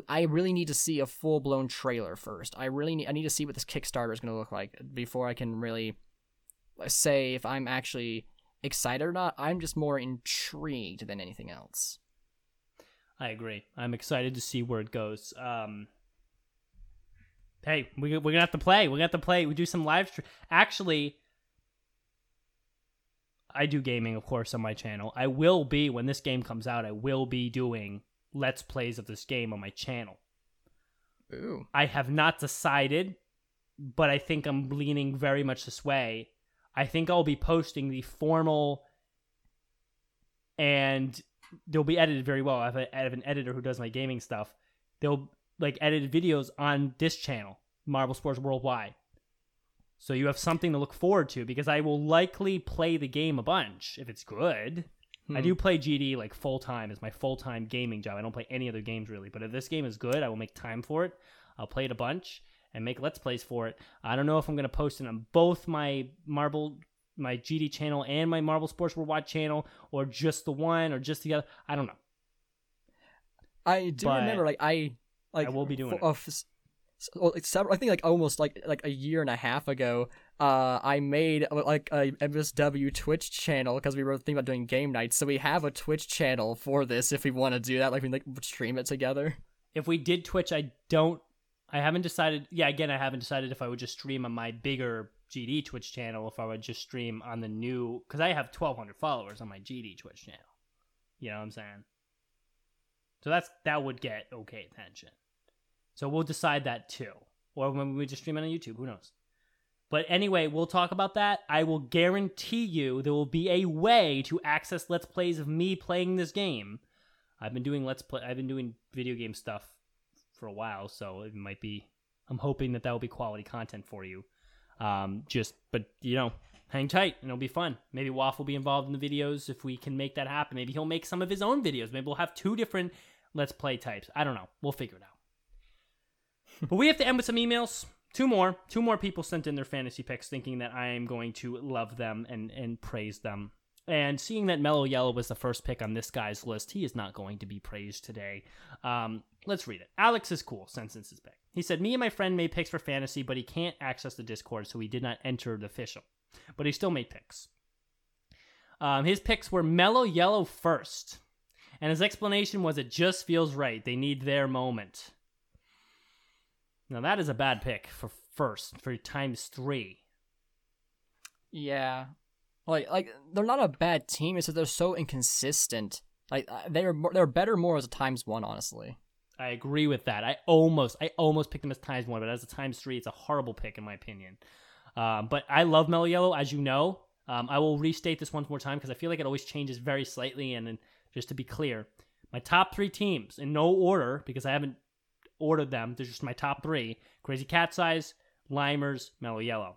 I really need to see a full blown trailer first. I really need I need to see what this Kickstarter is gonna look like before I can really say if I'm actually excited or not. I'm just more intrigued than anything else. I agree. I'm excited to see where it goes. Um, hey, we we're gonna have to play. We're gonna have to play. We do some live stream. Actually. I do gaming, of course, on my channel. I will be, when this game comes out, I will be doing Let's Plays of this game on my channel. Ooh. I have not decided, but I think I'm leaning very much this way. I think I'll be posting the formal, and they'll be edited very well. I have, a, I have an editor who does my gaming stuff. They'll like edit videos on this channel, Marble Sports Worldwide. So you have something to look forward to, because I will likely play the game a bunch if it's good. Hmm. I do play G D like full-time. It's my full-time gaming job. I don't play any other games really. But if this game is good, I will make time for it. I'll play it a bunch and make Let's Plays for it. I don't know if I'm going to post it on both my Marble, my G D channel and my Marble Sports Worldwide channel, or just the one or just the other. I don't know. I do but remember, like I like I will be doing for, it. Uh, f- several, I think like almost like like a year and a half ago. Uh, I made like a M S W Twitch channel because we were thinking about doing game nights. So we have a Twitch channel for this if we want to do that. Like we like stream it together. If we did Twitch, I don't. I haven't decided. Yeah, again, I haven't decided if I would just stream on my bigger G D Twitch channel, if I would just stream on the new, because I have twelve hundred followers on my G D Twitch channel. You know what I'm saying? So that's that would get okay attention. So we'll decide that too. Or when we just stream it on YouTube, who knows? But anyway, we'll talk about that. I will guarantee you there will be a way to access Let's Plays of me playing this game. I've been doing Let's Play. I've been doing video game stuff for a while, so it might be. I'm hoping that that will be quality content for you. Um, just, but you know, hang tight and it'll be fun. Maybe Waff will be involved in the videos if we can make that happen. Maybe he'll make some of his own videos. Maybe we'll have two different Let's Play types. I don't know. We'll figure it out. But we have to end with some emails. Two more. Two more people sent in their fantasy picks thinking that I am going to love them and, and praise them. And seeing that Mellow Yellow was the first pick on this guy's list, he is not going to be praised today. Um, let's read it. Alex is cool, sends in his pick. He said, me and my friend made picks for fantasy, but he can't access the Discord, so he did not enter the official. But he still made picks. Um, his picks were Mellow Yellow first. And his explanation was, it just feels right. They need their moment. Now, that is a bad pick for first, for times three. Yeah. Like, like they're not a bad team. It's that they're so inconsistent. Like, they're they're better more as a times one, honestly. I agree with that. I almost I almost picked them as times one, but as a times three, it's a horrible pick in my opinion. Um, but I love Mellow Yellow, as you know. Um, I will restate this once more time because I feel like it always changes very slightly. And, and just to be clear, my top three teams in no order because I haven't ordered them. They're just my top three: Crazy Cat's Eyes, Limers, Mellow Yellow.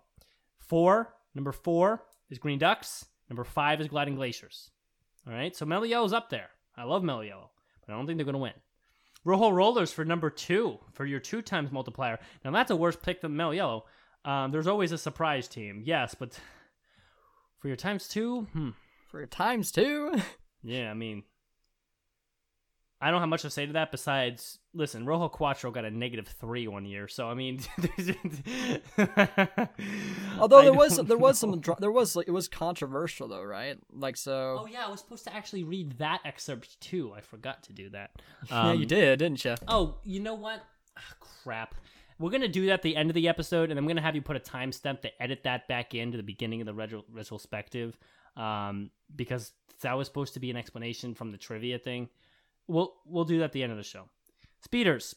Four number four. is Green Ducks. Number five is Gliding Glaciers. All right, so Mellow Yellow's up there. I love Mellow Yellow, but I don't think they're going to win. Rojo Rollers for number two, for your two times multiplier. Now, that's a worse pick than Mellow Yellow. Um, there's always a surprise team, yes, but for your times two? Hmm. For your times two? Yeah, I mean, I don't have much to say to that besides, listen, Rojo Quattro got a negative three one year, so I mean, although there was there was some there was like it was controversial though, right? Like so. Oh yeah, I was supposed to actually read that excerpt too. I forgot to do that. Um, yeah, you did, didn't you? Oh, you know what? Oh, crap. We're gonna do that at the end of the episode, and I'm gonna have you put a timestamp to edit that back into the beginning of the retro- retrospective, um, because that was supposed to be an explanation from the trivia thing. We'll we'll do that at the end of the show. Speeders.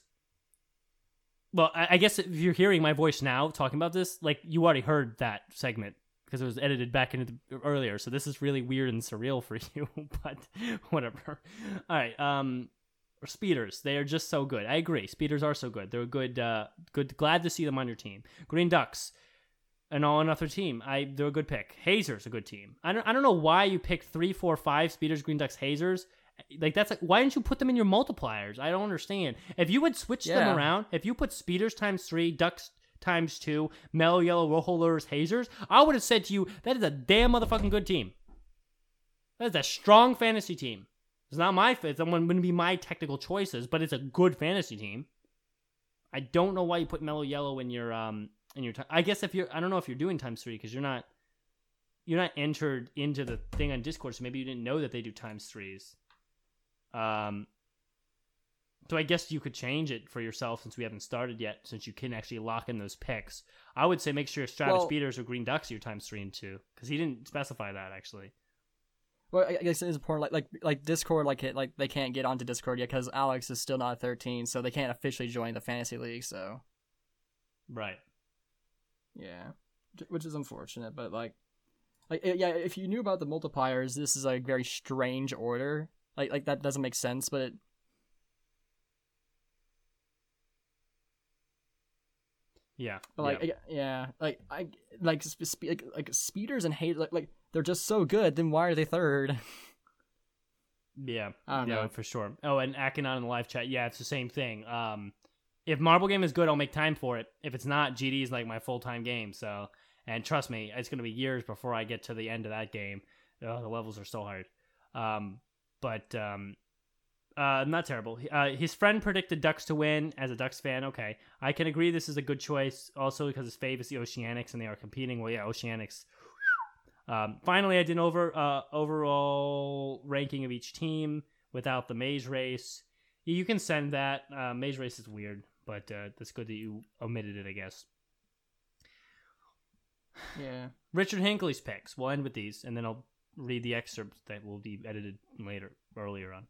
Well, I, I guess if you're hearing my voice now talking about this, like you already heard that segment because it was edited back into the, earlier. So this is really weird and surreal for you, but whatever. All right, um, Speeders. They are just so good. I agree. Speeders are so good. They're good. Uh, good. Glad to see them on your team. Green Ducks, an all another team. I they're a good pick. Hazers, a good team. I don't I don't know why you picked three, four, five. Speeders, Green Ducks, Hazers. Like that's like why didn't you put them in your multipliers? I don't understand. If you would switch yeah. them around, if you put Speeders times three, Ducks times two, Mellow Yellow, Rojo Rollers, Hazers, I would have said to you, that is a damn motherfucking good team. That is a strong fantasy team. It's not my fit. Someone wouldn't be my technical choices, but it's a good fantasy team. I don't know why you put Mellow Yellow in your um in your. T- I guess if you're, I don't know if you're doing times three because you're not, you're not entered into the thing on Discord, so maybe you didn't know that they do times threes. Um, so I guess you could change it for yourself since we haven't started yet, since you can actually lock in those picks. I would say make sure your Savage Speeders or Green Ducks are your times three and two, because he didn't specify that actually. Well, I guess it is important. Like, like, like Discord, like, like they can't get onto Discord yet because Alex is still not thirteen, so they can't officially join the fantasy league. So, right, yeah, which is unfortunate, but like, like yeah, if you knew about the multipliers, this is a very strange order. Like, like that doesn't make sense, but it... yeah, but like, yeah. I, yeah, like, I like, spe- like, like Speeders and Hazers, like, like, they're just so good. Then why are they third? yeah, I don't yeah, know for sure. Oh, and Akinon in the live chat, yeah, it's the same thing. Um, if Marble Game is good, I'll make time for it. If it's not, G D is like my full time game. So, and trust me, it's gonna be years before I get to the end of that game. Oh, the levels are so hard. Um. But um, Uh, not terrible. Uh, his friend predicted Ducks to win. As a Ducks fan, okay, I can agree this is a good choice. Also, because his fave is the Oceanics, and they are competing. Well, yeah, Oceanics. Um, finally, I did an over uh, overall ranking of each team without the maze race. You can send that. Uh, maze race is weird, but uh, that's good that you omitted it, I guess. Yeah. Richard Hinckley's picks. We'll end with these, and then I'll read the excerpts that will be edited later, earlier on.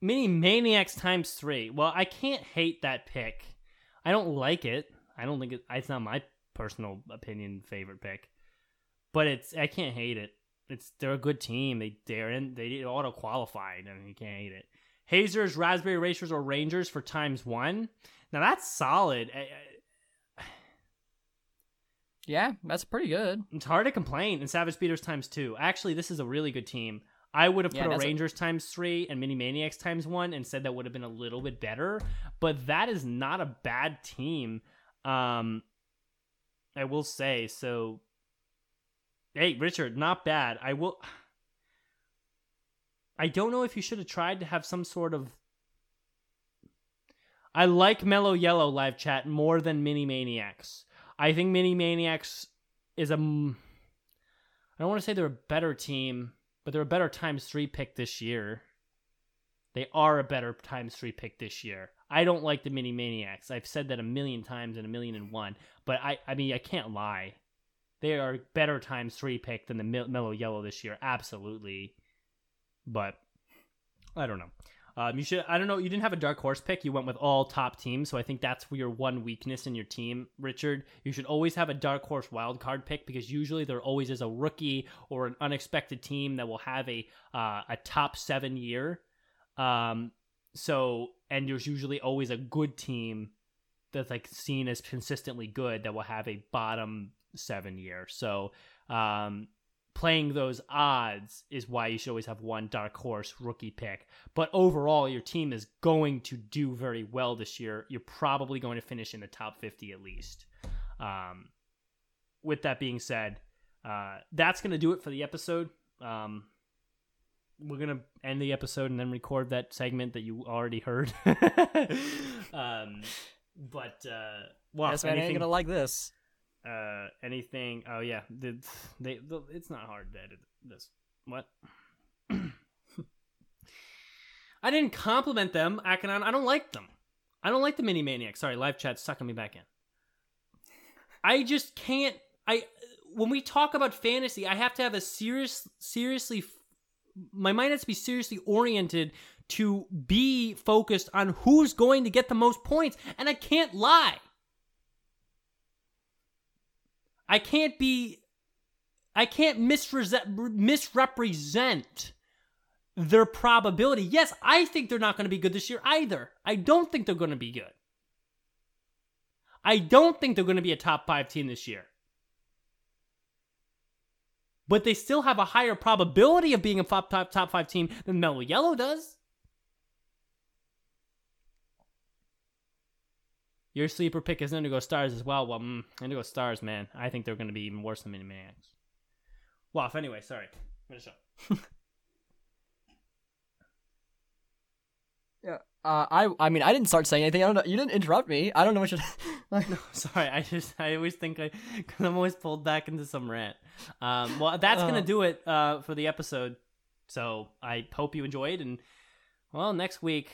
Mini Maniacs times three. Well, I can't hate that pick. I don't like it. I don't think it, it's not my personal opinion favorite pick, but it's I can't hate it. It's they're a good team. They they're in they auto qualified. I mean, you can't hate it. Hazers, Raspberry Racers, or Rangers for times one. Now that's solid. I, I, yeah, that's pretty good. It's hard to complain. And Savage Speeders times two. Actually, this is a really good team. I would have yeah, put a Rangers a- times three and Mini Maniacs times one and said that would have been a little bit better, but that is not a bad team. Um, I will say so. Hey, Richard, not bad. I will. I don't know if you should have tried to have some sort of. I like Mellow Yellow live chat more than Mini Maniacs. I think Mini Maniacs is a. I don't want to say they're a better team. But they're a better times three pick this year. They are a better times three pick this year. I don't like the Mini Maniacs. I've said that a million times and a million and one. But I, I mean, I can't lie. They are a better times three pick than the Mellow Yellow this year, absolutely. But I don't know. Um, you should. I don't know. You didn't have a dark horse pick. You went with all top teams. So I think that's your one weakness in your team, Richard. You should always have a dark horse wild card pick because usually there always is a rookie or an unexpected team that will have a uh, a top seven year. Um, so and there's usually always a good team that's like seen as consistently good that will have a bottom seven year. So. Um, Playing those odds is why you should always have one dark horse rookie pick. But overall, your team is going to do very well this year. You're probably going to finish in the top fifty at least. Um, with that being said, uh, that's going to do it for the episode. Um, we're going to end the episode and then record that segment that you already heard. um, but, uh, well, yes, anything- I ain't going to like this. Uh, anything? Oh yeah, they, they, they, it's not hard to edit this. What? I didn't compliment them. I can. I don't like them. I don't like the Mini Maniacs. Sorry, live chat's sucking me back in. I just can't. I when we talk about fantasy, I have to have a serious, seriously. My mind has to be seriously oriented to be focused on who's going to get the most points, and I can't lie. I can't be, I can't misre- misrepresent their probability. Yes, I think they're not going to be good this year either. I don't think they're going to be good. I don't think they're going to be a top five team this year. But they still have a higher probability of being a top, top, top five team than Mellow Yellow does. Your sleeper pick is Indigo Stars as well. Well, mm, Indigo Stars, man. I think they're going to be even worse than Mini Maniacs. Well, anyway, sorry. Finish up. yeah, uh, I I mean, I didn't start saying anything. I don't know. You didn't interrupt me. I don't know what you... like, no, sorry. I just, I always think I... Because I'm always pulled back into some rant. Um, well, that's uh, going to do it uh, for the episode. So I hope you enjoyed. And, well, next week...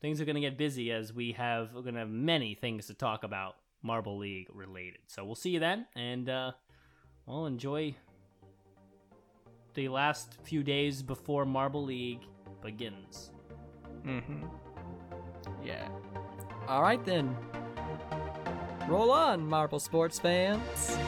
Things are going to get busy as we have we're going to have many things to talk about Marble League related. So we'll see you then, and uh, well, enjoy the last few days before Marble League begins. Mm-hmm. Yeah. All right then. Roll on, Marble Sports fans.